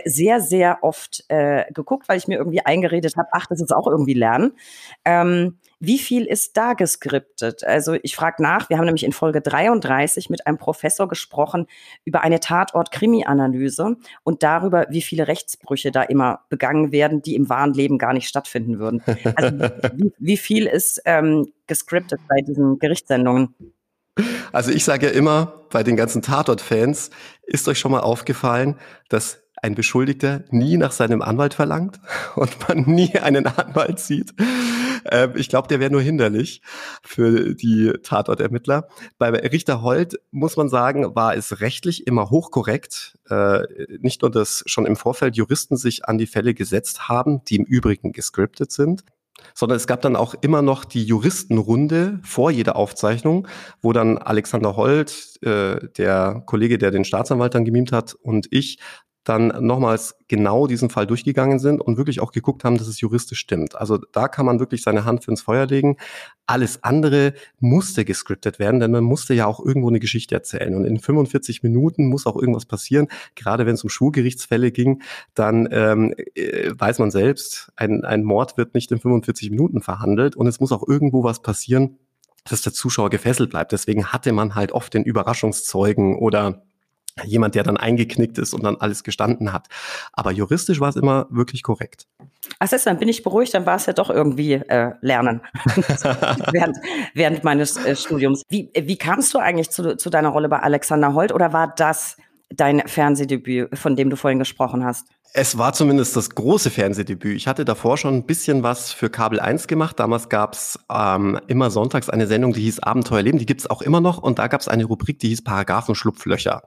sehr, sehr oft geguckt, weil ich mir irgendwie eingeredet habe, ach, das ist auch irgendwie Lernen. Wie viel ist da geskriptet? Also ich frage nach, wir haben nämlich in Folge 33 mit einem Professor gesprochen über eine Tatort-Krimi-Analyse und darüber, wie viele Rechtsbrüche da immer begangen werden, die im wahren Leben gar nicht stattfinden würden. Also wie viel ist geskriptet bei diesen Gerichtssendungen? Also ich sage ja immer, bei den ganzen Tatort-Fans, ist euch schon mal aufgefallen, dass ein Beschuldigter nie nach seinem Anwalt verlangt und man nie einen Anwalt sieht? Ich glaube, der wäre nur hinderlich für die Tatortermittler. Bei Richter Holt, muss man sagen, war es rechtlich immer hochkorrekt. Nicht nur, dass schon im Vorfeld Juristen sich an die Fälle gesetzt haben, die im Übrigen gescriptet sind, sondern es gab dann auch immer noch die Juristenrunde vor jeder Aufzeichnung, wo dann Alexander Holt, der Kollege, der den Staatsanwalt dann gemimt hat, und ich dann nochmals genau diesen Fall durchgegangen sind und wirklich auch geguckt haben, dass es juristisch stimmt. Also da kann man wirklich seine Hand für ins Feuer legen. Alles andere musste gescriptet werden, denn man musste ja auch irgendwo eine Geschichte erzählen. Und in 45 Minuten muss auch irgendwas passieren. Gerade wenn es um Schwurgerichtsfälle ging, dann weiß man selbst, ein Mord wird nicht in 45 Minuten verhandelt, und es muss auch irgendwo was passieren, dass der Zuschauer gefesselt bleibt. Deswegen hatte man halt oft den Überraschungszeugen oder jemand, der dann eingeknickt ist und dann alles gestanden hat. Aber juristisch war es immer wirklich korrekt. Ach, dann bin ich beruhigt, dann war es ja doch irgendwie Lernen während meines Studiums. Wie kamst du eigentlich zu deiner Rolle bei Alexander Holt, oder war das dein Fernsehdebüt, von dem du vorhin gesprochen hast? Es war zumindest das große Fernsehdebüt. Ich hatte davor schon ein bisschen was für Kabel 1 gemacht. Damals gab es immer sonntags eine Sendung, die hieß Abenteuer Leben. Die gibt es auch immer noch. Und da gab es eine Rubrik, die hieß Paragraphenschlupflöcher.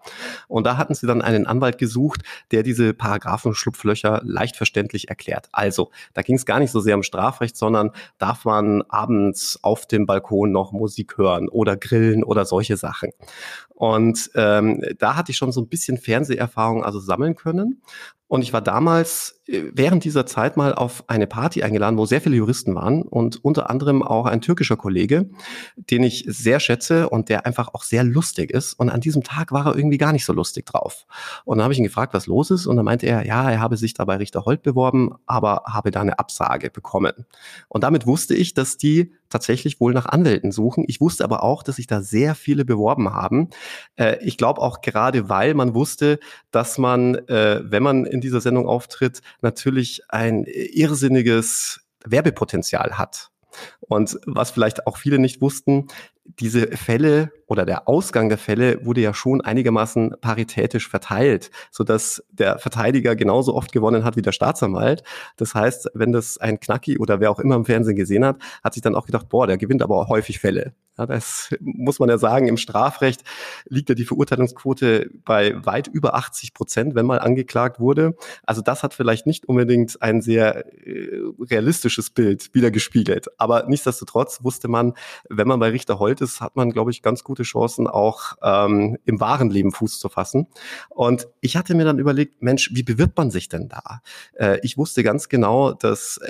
Und da hatten sie dann einen Anwalt gesucht, der diese Paragraphenschlupflöcher leicht verständlich erklärt. Also, da ging es gar nicht so sehr um Strafrecht, sondern darf man abends auf dem Balkon noch Musik hören oder grillen oder solche Sachen. Und da hatte ich schon so ein bisschen Fernseherfahrung also sammeln können. Und ich war damals während dieser Zeit mal auf eine Party eingeladen, wo sehr viele Juristen waren und unter anderem auch ein türkischer Kollege, den ich sehr schätze und der einfach auch sehr lustig ist. Und an diesem Tag war er irgendwie gar nicht so lustig drauf. Und dann habe ich ihn gefragt, was los ist. Und dann meinte er, ja, er habe sich dabei Richter Holt beworben, aber habe da eine Absage bekommen. Und damit wusste ich, dass die tatsächlich wohl nach Anwälten suchen. Ich wusste aber auch, dass sich da sehr viele beworben haben. Ich glaube auch gerade, weil man wusste, dass man, wenn man in dieser Sendung auftritt, natürlich ein irrsinniges Werbepotenzial hat. Und was vielleicht auch viele nicht wussten, diese Fälle oder der Ausgang der Fälle wurde ja schon einigermaßen paritätisch verteilt, sodass der Verteidiger genauso oft gewonnen hat wie der Staatsanwalt. Das heißt, wenn das ein Knacki oder wer auch immer im Fernsehen gesehen hat, hat sich dann auch gedacht, boah, der gewinnt aber auch häufig Fälle. Ja, das muss man ja sagen, im Strafrecht liegt ja die Verurteilungsquote bei weit über 80%, wenn mal angeklagt wurde. Also das hat vielleicht nicht unbedingt ein sehr realistisches Bild wiedergespiegelt. Aber nichtsdestotrotz wusste man, wenn man bei Richter Holt ist, hat man, glaube ich, ganz gute Chancen, auch im wahren Leben Fuß zu fassen. Und ich hatte mir dann überlegt, Mensch, wie bewirbt man sich denn da? Ich wusste ganz genau, dass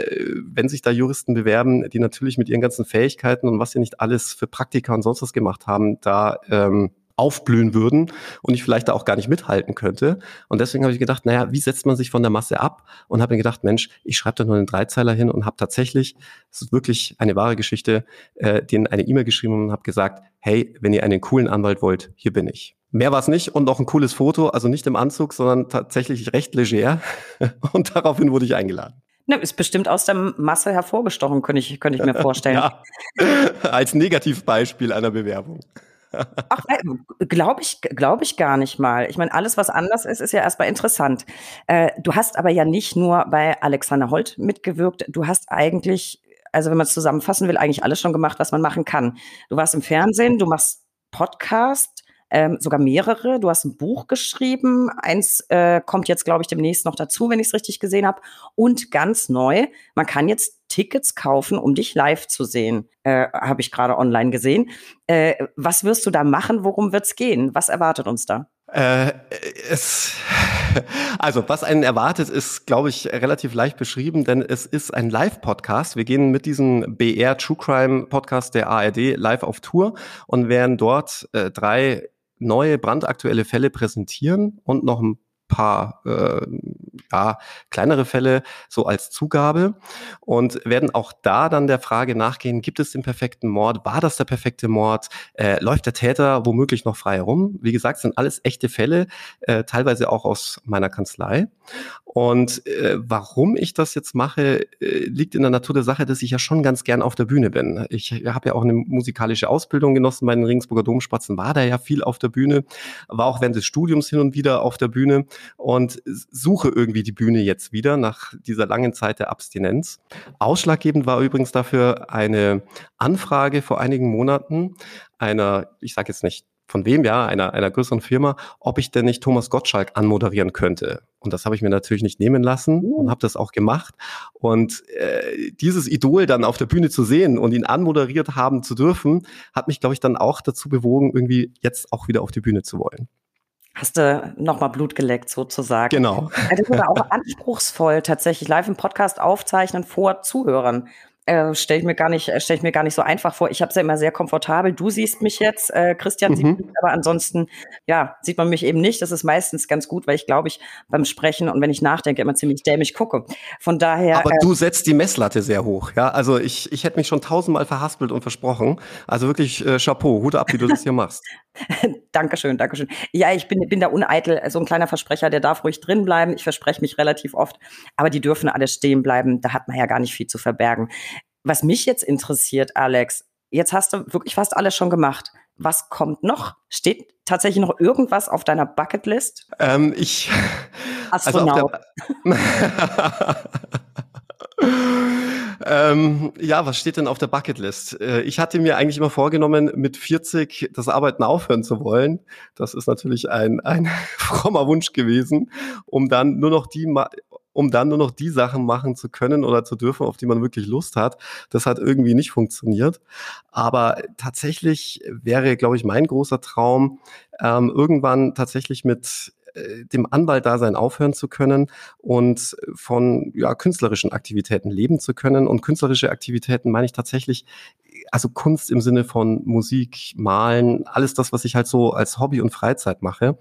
wenn sich da Juristen bewerben, die natürlich mit ihren ganzen Fähigkeiten und was sie nicht alles für Praktika und sonst was gemacht haben, da aufblühen würden und ich vielleicht da auch gar nicht mithalten könnte. Und deswegen habe ich gedacht, naja, wie setzt man sich von der Masse ab? Und habe mir gedacht, Mensch, ich schreibe da nur einen Dreizeiler hin und habe tatsächlich, das ist wirklich eine wahre Geschichte, denen eine E-Mail geschrieben und habe gesagt, hey, wenn ihr einen coolen Anwalt wollt, hier bin ich. Mehr war es nicht und noch ein cooles Foto, also nicht im Anzug, sondern tatsächlich recht leger. Und daraufhin wurde ich eingeladen. Ne, ist bestimmt aus der Masse hervorgestochen, könnte ich mir vorstellen. Ja, als Negativbeispiel einer Bewerbung. Ach, glaube ich gar nicht mal. Ich meine, alles, was anders ist, ist ja erstmal interessant. Du hast aber ja nicht nur bei Alexander Holt mitgewirkt. Du hast eigentlich, also wenn man es zusammenfassen will, eigentlich alles schon gemacht, was man machen kann. Du warst im Fernsehen, du machst Podcast, sogar mehrere. Du hast ein Buch geschrieben. Eins kommt jetzt, glaube ich, demnächst noch dazu, wenn ich es richtig gesehen habe. Und ganz neu, man kann jetzt Tickets kaufen, um dich live zu sehen. Habe ich gerade online gesehen. Was wirst du da machen? Worum wird's gehen? Was erwartet uns da? Also, was einen erwartet, ist, glaube ich, relativ leicht beschrieben, denn es ist ein Live-Podcast. Wir gehen mit diesem BR True Crime Podcast der ARD live auf Tour und werden dort drei neue brandaktuelle Fälle präsentieren und noch ein paar kleinere Fälle so als Zugabe und werden auch da dann der Frage nachgehen, gibt es den perfekten Mord? War das der perfekte Mord? Läuft der Täter womöglich noch frei herum? Wie gesagt, sind alles echte Fälle, teilweise auch aus meiner Kanzlei. Und warum ich das jetzt mache, liegt in der Natur der Sache, dass ich ja schon ganz gern auf der Bühne bin. Ich habe ja auch eine musikalische Ausbildung genossen bei den Regensburger Domspatzen, war da ja viel auf der Bühne, war auch während des Studiums hin und wieder auf der Bühne und suche irgendwie die Bühne jetzt wieder nach dieser langen Zeit der Abstinenz. Ausschlaggebend war übrigens dafür eine Anfrage vor einigen Monaten einer, ich sage jetzt nicht von wem, ja, einer größeren Firma, ob ich denn nicht Thomas Gottschalk anmoderieren könnte. Und das habe ich mir natürlich nicht nehmen lassen und habe das auch gemacht. Und dieses Idol dann auf der Bühne zu sehen und ihn anmoderiert haben zu dürfen, hat mich, glaube ich, dann auch dazu bewogen, irgendwie jetzt auch wieder auf die Bühne zu wollen. Hast du nochmal Blut geleckt, sozusagen. Genau. Das ist aber auch anspruchsvoll, tatsächlich live im Podcast aufzeichnen vor Zuhörern. Stelle ich mir gar nicht so einfach vor. Ich habe es ja immer sehr komfortabel. Du siehst mich jetzt, Christian sieht mich, aber ansonsten, ja, sieht man mich eben nicht. Das ist meistens ganz gut, weil ich, glaube ich, beim Sprechen und wenn ich nachdenke, immer ziemlich dämlich gucke. Von daher. Aber du setzt die Messlatte sehr hoch, ja. Also ich hätte mich schon 1000-mal verhaspelt und versprochen. Also wirklich Chapeau, Hut ab, wie du das hier machst. Dankeschön. Ja, ich bin da uneitel. So ein kleiner Versprecher, der darf ruhig drin bleiben. Ich verspreche mich relativ oft, aber die dürfen alle stehen bleiben. Da hat man ja gar nicht viel zu verbergen. Was mich jetzt interessiert, Alex, jetzt hast du wirklich fast alles schon gemacht. Was kommt noch? Steht tatsächlich noch irgendwas auf deiner Bucketlist? Astronaut. Ja, was steht denn auf der Bucketlist? Ich hatte mir eigentlich immer vorgenommen, mit 40 das Arbeiten aufhören zu wollen. Das ist natürlich ein frommer Wunsch gewesen, um dann nur noch die Sachen machen zu können oder zu dürfen, auf die man wirklich Lust hat. Das hat irgendwie nicht funktioniert. Aber tatsächlich wäre, glaube ich, mein großer Traum, irgendwann tatsächlich mit dem Anwaltdasein aufhören zu können und von künstlerischen Aktivitäten leben zu können. Und künstlerische Aktivitäten meine ich tatsächlich, also Kunst im Sinne von Musik, Malen, alles das, was ich halt so als Hobby und Freizeit mache.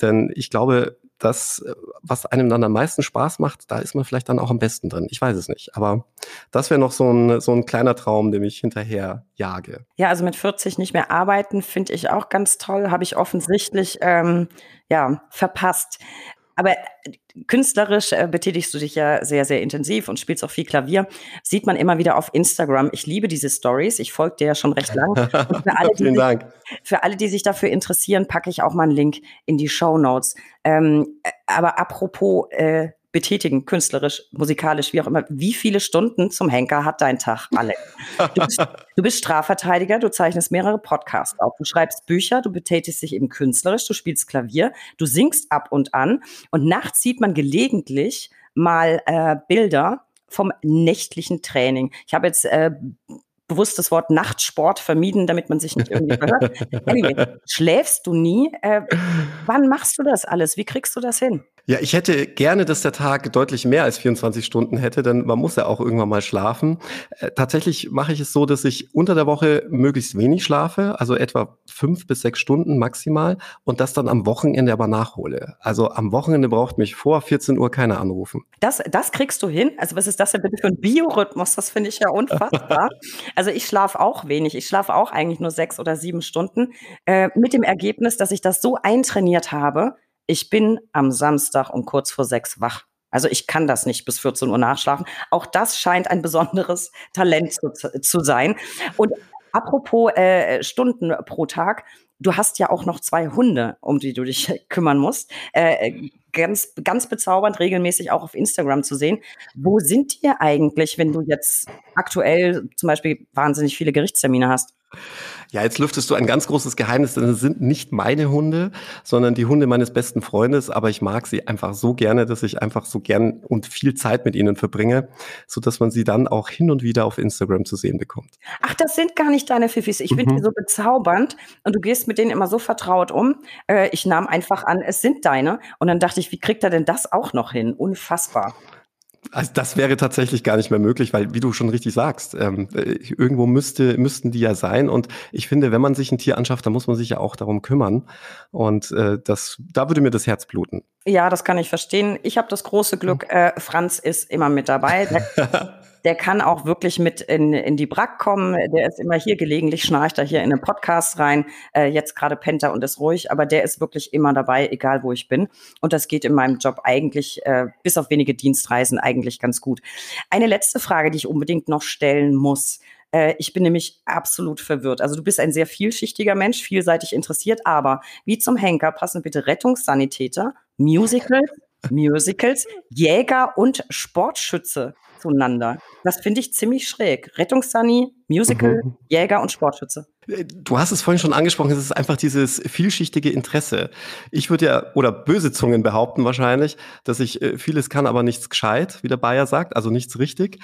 Denn ich glaube, das, was einem dann am meisten Spaß macht, da ist man vielleicht dann auch am besten drin. Ich weiß es nicht, aber das wäre noch so ein kleiner Traum, dem ich hinterher jage. Ja, also mit 40 nicht mehr arbeiten, finde ich auch ganz toll. Habe ich offensichtlich verpasst. Aber künstlerisch betätigst du dich ja sehr, sehr intensiv und spielst auch viel Klavier. Sieht man immer wieder auf Instagram. Ich liebe diese Stories. Ich folge dir ja schon recht lang. Und für alle, die sich dafür interessieren, packe ich auch mal einen Link in die Shownotes. Aber apropos betätigen, künstlerisch, musikalisch, wie auch immer. Wie viele Stunden zum Henker hat dein Tag, Alex? Du bist Strafverteidiger, du zeichnest mehrere Podcasts auf, du schreibst Bücher, du betätigst dich eben künstlerisch, du spielst Klavier, du singst ab und an und nachts sieht man gelegentlich mal Bilder vom nächtlichen Training. Ich habe jetzt bewusst das Wort Nachtsport vermieden, damit man sich nicht irgendwie verhört. Anyway, schläfst du nie? Wann machst du das alles? Wie kriegst du das hin? Ja, ich hätte gerne, dass der Tag deutlich mehr als 24 Stunden hätte, denn man muss ja auch irgendwann mal schlafen. Tatsächlich mache ich es so, dass ich unter der Woche möglichst wenig schlafe, also etwa 5 bis 6 Stunden maximal und das dann am Wochenende aber nachhole. Also am Wochenende braucht mich vor 14 Uhr keiner anrufen. Das kriegst du hin? Also was ist das denn bitte für ein Biorhythmus? Das finde ich ja unfassbar. Also ich schlafe auch wenig. Ich schlafe auch eigentlich nur 6 oder 7 Stunden mit dem Ergebnis, dass ich das so eintrainiert habe, ich bin am Samstag um kurz vor 6 wach. Also ich kann das nicht bis 14 Uhr nachschlafen. Auch das scheint ein besonderes Talent zu sein. Und apropos Stunden pro Tag, du hast ja auch noch 2 Hunde, um die du dich kümmern musst. Ganz, ganz bezaubernd, regelmäßig auch auf Instagram zu sehen. Wo sind die eigentlich, wenn du jetzt aktuell zum Beispiel wahnsinnig viele Gerichtstermine hast? Ja, jetzt lüftest du ein ganz großes Geheimnis, denn es sind nicht meine Hunde, sondern die Hunde meines besten Freundes, aber ich mag sie einfach so gerne, dass ich einfach so gern und viel Zeit mit ihnen verbringe, sodass man sie dann auch hin und wieder auf Instagram zu sehen bekommt. Ach, das sind gar nicht deine Fiffis. Ich finde die so bezaubernd und du gehst mit denen immer so vertraut um. Ich nahm einfach an, es sind deine und dann dachte ich, wie kriegt er denn das auch noch hin? Unfassbar. Also das wäre tatsächlich gar nicht mehr möglich, weil, wie du schon richtig sagst, irgendwo müssten die ja sein. Und ich finde, wenn man sich ein Tier anschafft, dann muss man sich ja auch darum kümmern. Und da würde mir das Herz bluten. Ja, das kann ich verstehen. Ich habe das große Glück, Franz ist immer mit dabei. Der kann auch wirklich mit in die BRAC kommen. Der ist immer hier, gelegentlich schnarcht er hier in den Podcast rein. Jetzt gerade pennt er und ist ruhig, aber der ist wirklich immer dabei, egal wo ich bin. Und das geht in meinem Job eigentlich, bis auf wenige Dienstreisen, eigentlich ganz gut. Eine letzte Frage, die ich unbedingt noch stellen muss. Ich bin nämlich absolut verwirrt. Also du bist ein sehr vielschichtiger Mensch, vielseitig interessiert, aber wie zum Henker passen bitte Rettungssanitäter, Musicals, Jäger und Sportschütze zueinander. Das finde ich ziemlich schräg. Rettungssani, Musical, Jäger und Sportschütze. Du hast es vorhin schon angesprochen, es ist einfach dieses vielschichtige Interesse. Ich würde ja, oder böse Zungen behaupten wahrscheinlich, dass ich vieles kann, aber nichts gescheit, wie der Bayer sagt, also nichts richtig.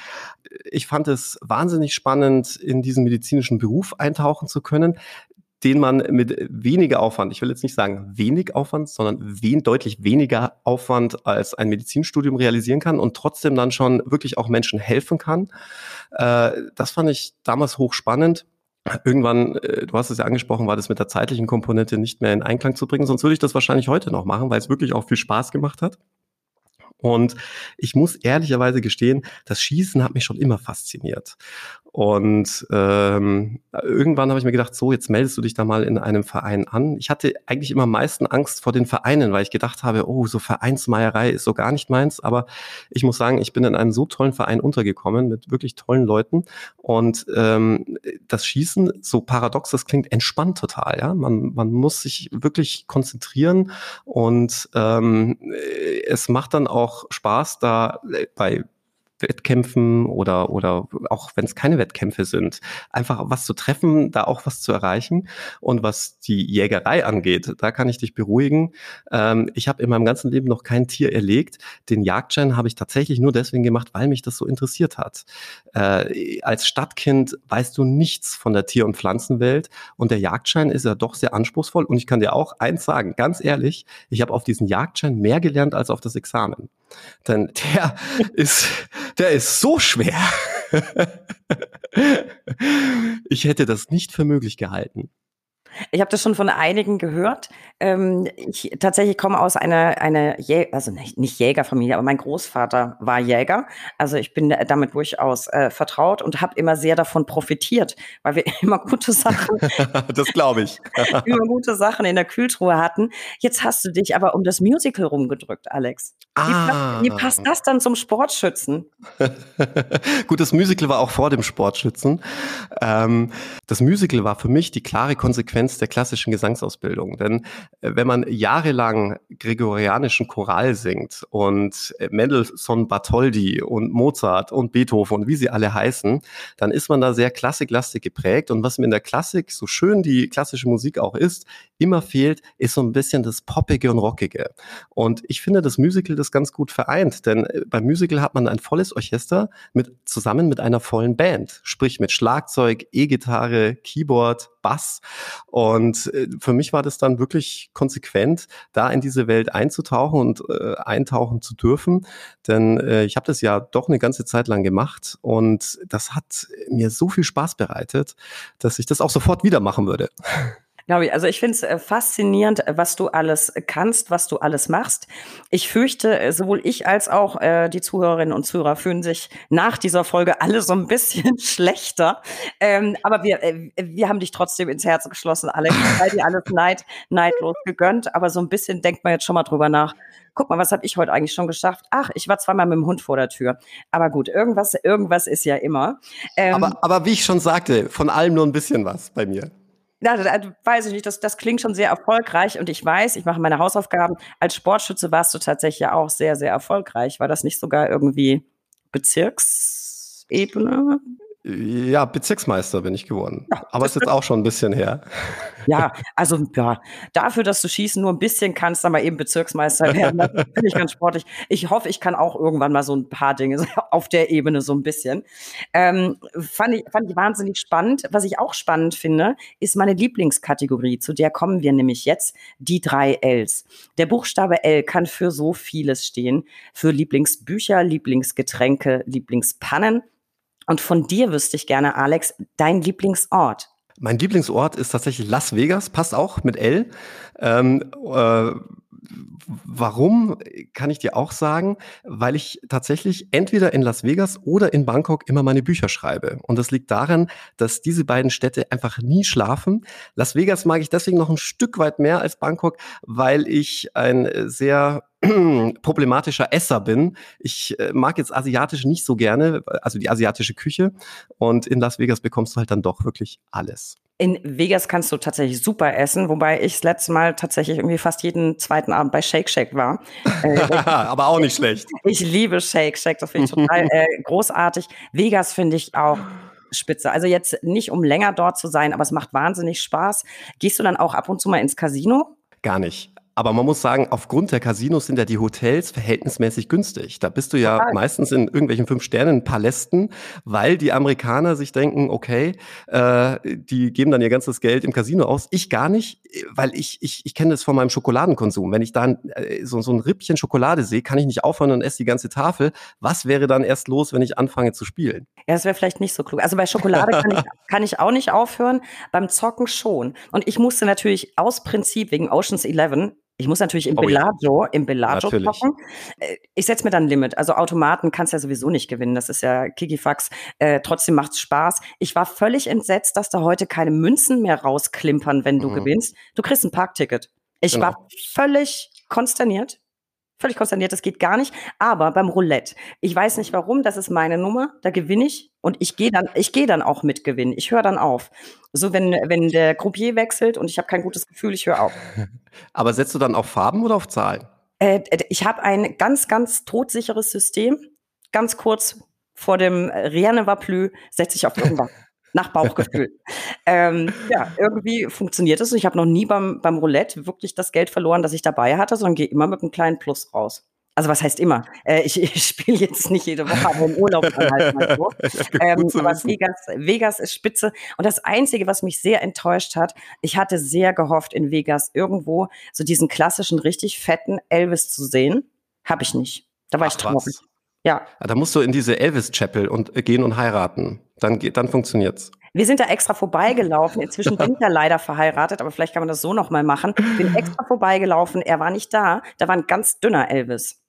Ich fand es wahnsinnig spannend, in diesen medizinischen Beruf eintauchen zu können, den man mit weniger Aufwand, ich will jetzt nicht sagen wenig Aufwand, sondern deutlich weniger Aufwand als ein Medizinstudium realisieren kann und trotzdem dann schon wirklich auch Menschen helfen kann. Das fand ich damals hochspannend. Irgendwann, du hast es ja angesprochen, war das mit der zeitlichen Komponente nicht mehr in Einklang zu bringen. Sonst würde ich das wahrscheinlich heute noch machen, weil es wirklich auch viel Spaß gemacht hat. Und ich muss ehrlicherweise gestehen, das Schießen hat mich schon immer fasziniert. Und irgendwann habe ich mir gedacht, so, jetzt meldest du dich da mal in einem Verein an. Ich hatte eigentlich immer am meisten Angst vor den Vereinen, weil ich gedacht habe, oh, so Vereinsmeierei ist so gar nicht meins. Aber ich muss sagen, ich bin in einem so tollen Verein untergekommen mit wirklich tollen Leuten. Und das Schießen, so paradox, das klingt, entspannt total. Ja, man muss sich wirklich konzentrieren und es macht dann auch Spaß, da bei Wettkämpfen oder auch wenn es keine Wettkämpfe sind, einfach was zu treffen, da auch was zu erreichen. Und was die Jägerei angeht, da kann ich dich beruhigen. Ich habe in meinem ganzen Leben noch kein Tier erlegt. Den Jagdschein habe ich tatsächlich nur deswegen gemacht, weil mich das so interessiert hat. Als Stadtkind weißt du nichts von der Tier- und Pflanzenwelt und der Jagdschein ist ja doch sehr anspruchsvoll. Und ich kann dir auch eins sagen, ganz ehrlich, ich habe auf diesen Jagdschein mehr gelernt als auf das Examen. Denn der ist so schwer. Ich hätte das nicht für möglich gehalten. Ich habe das schon von einigen gehört. Ich tatsächlich komme aus einer Jägerfamilie, aber mein Großvater war Jäger. Also ich bin damit durchaus vertraut und habe immer sehr davon profitiert, weil wir immer gute Sachen, das glaube ich, immer gute Sachen in der Kühltruhe hatten. Jetzt hast du dich aber um das Musical rumgedrückt, Alex. Wie passt das dann zum Sportschützen? Gut, das Musical war auch vor dem Sportschützen. Das Musical war für mich die klare Konsequenz der klassischen Gesangsausbildung. Denn wenn man jahrelang gregorianischen Choral singt und Mendelssohn, Bartholdy und Mozart und Beethoven und wie sie alle heißen, dann ist man da sehr klassiklastig geprägt. Und was mir in der Klassik, so schön die klassische Musik auch ist, immer fehlt, ist so ein bisschen das Poppige und Rockige. Und ich finde, das Musical das ganz gut vereint. Denn beim Musical hat man ein volles Orchester zusammen mit einer vollen Band. Sprich mit Schlagzeug, E-Gitarre, Keyboard, Bass. Und für mich war das dann wirklich konsequent, da in diese Welt einzutauchen und eintauchen zu dürfen, denn ich habe das ja doch eine ganze Zeit lang gemacht und das hat mir so viel Spaß bereitet, dass ich das auch sofort wieder machen würde. Also ich finde es faszinierend, was du alles kannst, was du alles machst. Ich fürchte, sowohl ich als auch die Zuhörerinnen und Zuhörer fühlen sich nach dieser Folge alle so ein bisschen schlechter. Aber wir haben dich trotzdem ins Herz geschlossen, Alex, weil dir alles neidlos gegönnt. Aber so ein bisschen denkt man jetzt schon mal drüber nach. Guck mal, was habe ich heute eigentlich schon geschafft? Ach, ich war zweimal mit dem Hund vor der Tür. Aber gut, irgendwas ist ja immer. Aber wie ich schon sagte, von allem nur ein bisschen was bei mir. Ja, weiß ich nicht, das klingt schon sehr erfolgreich und ich weiß, ich mache meine Hausaufgaben. Als Sportschütze warst du tatsächlich ja auch sehr, sehr erfolgreich. War das nicht sogar irgendwie Bezirksebene? Ja, Bezirksmeister bin ich geworden. Ja. Aber ist jetzt auch schon ein bisschen her. Ja, also ja, dafür, dass du Schießen nur ein bisschen kannst, dann mal eben Bezirksmeister werden. Das finde ich ganz sportlich. Ich hoffe, ich kann auch irgendwann mal so ein paar Dinge auf der Ebene so ein bisschen. Fand ich wahnsinnig spannend. Was ich auch spannend finde, ist meine Lieblingskategorie. Zu der kommen wir nämlich jetzt, die 3 Ls. Der Buchstabe L kann für so vieles stehen. Für Lieblingsbücher, Lieblingsgetränke, Lieblingspannen. Und von dir wüsste ich gerne, Alex, dein Lieblingsort. Mein Lieblingsort ist tatsächlich Las Vegas, passt auch mit L. Warum, kann ich dir auch sagen, weil ich tatsächlich entweder in Las Vegas oder in Bangkok immer meine Bücher schreibe. Und das liegt daran, dass diese beiden Städte einfach nie schlafen. Las Vegas mag ich deswegen noch ein Stück weit mehr als Bangkok, weil ich ein sehr problematischer Esser bin. Ich mag jetzt asiatisch nicht so gerne, also die asiatische Küche. Und in Las Vegas bekommst du halt dann doch wirklich alles. In Vegas kannst du tatsächlich super essen, wobei ich das letzte Mal tatsächlich irgendwie fast jeden zweiten Abend bei Shake Shack war. Aber auch nicht schlecht. Ich liebe Shake Shack, das finde ich total großartig. Vegas finde ich auch spitze. Also jetzt nicht, um länger dort zu sein, aber es macht wahnsinnig Spaß. Gehst du dann auch ab und zu mal ins Casino? Gar nicht. Aber man muss sagen, aufgrund der Casinos sind ja die Hotels verhältnismäßig günstig. Da bist du ja meistens in irgendwelchen 5-Sternen-Palästen, weil die Amerikaner sich denken, okay, die geben dann ihr ganzes Geld im Casino aus. Ich gar nicht, weil ich kenne das von meinem Schokoladenkonsum. Wenn ich da so ein Rippchen Schokolade sehe, kann ich nicht aufhören und esse die ganze Tafel. Was wäre dann erst los, wenn ich anfange zu spielen? Ja, das wäre vielleicht nicht so klug. Also bei Schokolade kann ich auch nicht aufhören, beim Zocken schon. Und ich musste natürlich aus Prinzip wegen Ocean's 11 Ich muss natürlich im Bellagio kochen. Ich setze mir dann ein Limit. Also Automaten kannst du ja sowieso nicht gewinnen. Das ist ja Kikifax. Trotzdem macht's Spaß. Ich war völlig entsetzt, dass da heute keine Münzen mehr rausklimpern, wenn du gewinnst. Du kriegst ein Parkticket. Ich war völlig konsterniert. Völlig konsterniert, das geht gar nicht. Aber beim Roulette, ich weiß nicht warum, das ist meine Nummer, da gewinne ich und ich gehe dann auch mit gewinnen. Ich höre dann auf. So, wenn der Croupier wechselt und ich habe kein gutes Gefühl, ich höre auf. Aber setzt du dann auf Farben oder auf Zahlen? Ich habe ein ganz, ganz todsicheres System. Ganz kurz vor dem Rien ne va plus setze ich auf irgendwas. Nach Bauchgefühl. Irgendwie funktioniert es. Und ich habe noch nie beim Roulette wirklich das Geld verloren, das ich dabei hatte, sondern gehe immer mit einem kleinen Plus raus. Also was heißt immer? Ich spiele jetzt nicht jede Woche, aber im Urlaub dann halt mal so. Aber Vegas ist spitze. Und das Einzige, was mich sehr enttäuscht hat, ich hatte sehr gehofft, in Vegas irgendwo so diesen klassischen, richtig fetten Elvis zu sehen. Habe ich nicht. Da war ich traurig. Ja. Da musst du in diese Elvis-Chapel gehen und heiraten. Dann funktioniert's. Wir sind da extra vorbeigelaufen. Inzwischen bin ich ja leider verheiratet, aber vielleicht kann man das so nochmal machen. Bin extra vorbeigelaufen, er war nicht da. Da war ein ganz dünner Elvis.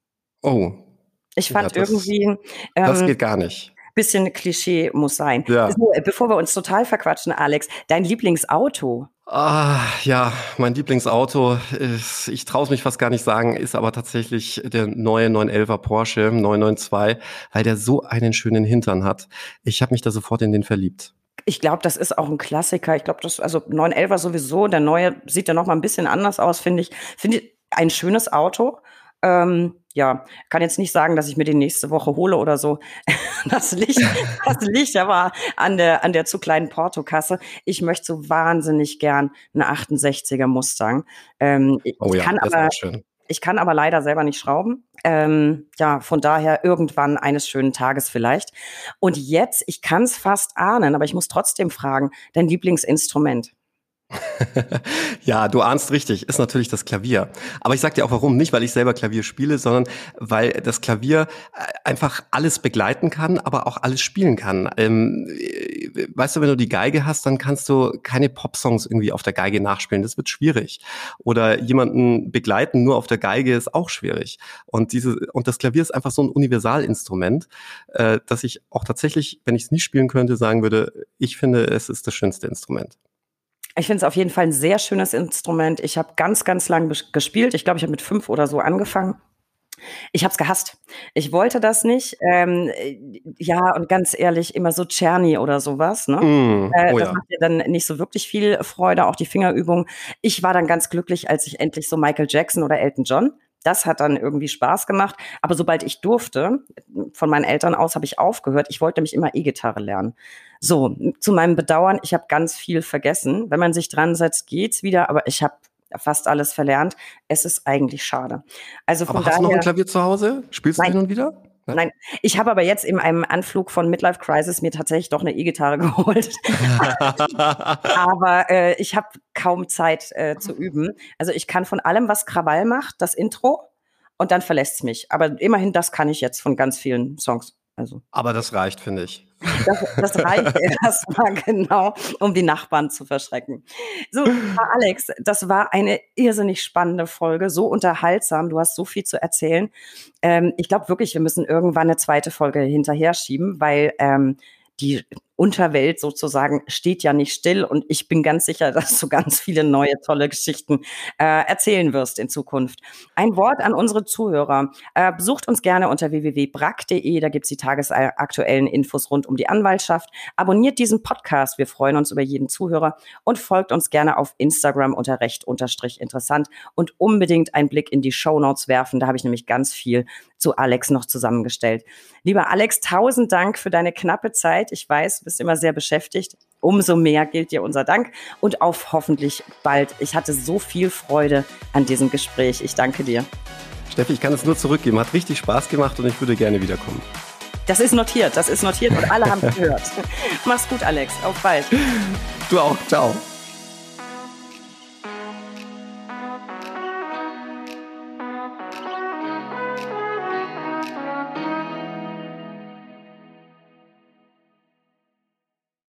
Oh. Ich fand irgendwie... das geht gar nicht. Bisschen Klischee muss sein. Ja. So, bevor wir uns total verquatschen, Alex, dein Lieblingsauto... Ah, ja, mein Lieblingsauto, ich traue es mich fast gar nicht sagen, ist aber tatsächlich der neue 911er Porsche 992, weil der so einen schönen Hintern hat. Ich habe mich da sofort in den verliebt. Ich glaube, das ist auch ein Klassiker. Ich glaube, das, also 911er sowieso, der neue sieht ja noch mal ein bisschen anders aus, finde ich. Finde ich ein schönes Auto. Kann jetzt nicht sagen, dass ich mir den nächste Woche hole oder so. Das liegt aber an der zu kleinen Portokasse. Ich möchte so wahnsinnig gern eine 68er Mustang. Ich kann aber leider selber nicht schrauben. Von daher irgendwann eines schönen Tages vielleicht. Und jetzt, ich kann es fast ahnen, aber ich muss trotzdem fragen, dein Lieblingsinstrument? Ja, du ahnst richtig, ist natürlich das Klavier. Aber ich sag dir auch warum, nicht weil ich selber Klavier spiele, sondern weil das Klavier einfach alles begleiten kann, aber auch alles spielen kann. Weißt du, wenn du die Geige hast, dann kannst du keine Popsongs irgendwie auf der Geige nachspielen, das wird schwierig. Oder jemanden begleiten nur auf der Geige ist auch schwierig. Und das Klavier ist einfach so ein Universalinstrument, dass ich auch tatsächlich, wenn ich es nie spielen könnte, sagen würde, ich finde, es ist das schönste Instrument. Ich finde es auf jeden Fall ein sehr schönes Instrument. Ich habe ganz, ganz lang gespielt. Ich glaube, ich habe mit 5 oder so angefangen. Ich habe es gehasst. Ich wollte das nicht. Und ganz ehrlich, immer so Czerny oder sowas. Ne? Das macht dir dann nicht so wirklich viel Freude, auch die Fingerübungen. Ich war dann ganz glücklich, als ich endlich so Michael Jackson oder Elton John. Das hat dann irgendwie Spaß gemacht. Aber sobald ich durfte, von meinen Eltern aus habe ich aufgehört. Ich wollte nämlich immer E-Gitarre lernen. So, zu meinem Bedauern, ich habe ganz viel vergessen. Wenn man sich dran setzt, geht's wieder. Aber ich habe fast alles verlernt. Es ist eigentlich schade. Also von daher, hast du noch ein Klavier zu Hause? Spielst du hin und wieder? Nein, ich habe aber jetzt in einem Anflug von Midlife Crisis mir tatsächlich doch eine E-Gitarre geholt. Aber ich habe kaum Zeit zu üben. Also ich kann von allem, was Krawall macht, das Intro und dann verlässt es mich. Aber immerhin, das kann ich jetzt von ganz vielen Songs. Also. Aber das reicht, finde ich. Das reicht erstmal genau, um die Nachbarn zu verschrecken. So, Alex, das war eine irrsinnig spannende Folge, so unterhaltsam. Du hast so viel zu erzählen. Ich glaube wirklich, wir müssen irgendwann eine zweite Folge hinterher schieben, weil die Unterwelt sozusagen steht ja nicht still und ich bin ganz sicher, dass du ganz viele neue, tolle Geschichten erzählen wirst in Zukunft. Ein Wort an unsere Zuhörer. Besucht uns gerne unter www.brac.de, da gibt's die tagesaktuellen Infos rund um die Anwaltschaft. Abonniert diesen Podcast, wir freuen uns über jeden Zuhörer und folgt uns gerne auf Instagram unter recht_interessant und unbedingt einen Blick in die Shownotes werfen, da habe ich nämlich ganz viel zu Alex noch zusammengestellt. Lieber Alex, 1000 Dank für deine knappe Zeit. Ich weiß, bist immer sehr beschäftigt. Umso mehr gilt dir unser Dank und auf hoffentlich bald. Ich hatte so viel Freude an diesem Gespräch. Ich danke dir. Steffi, ich kann es nur zurückgeben. Hat richtig Spaß gemacht und ich würde gerne wiederkommen. Das ist notiert und alle haben gehört. Mach's gut, Alex. Auf bald. Du auch. Ciao.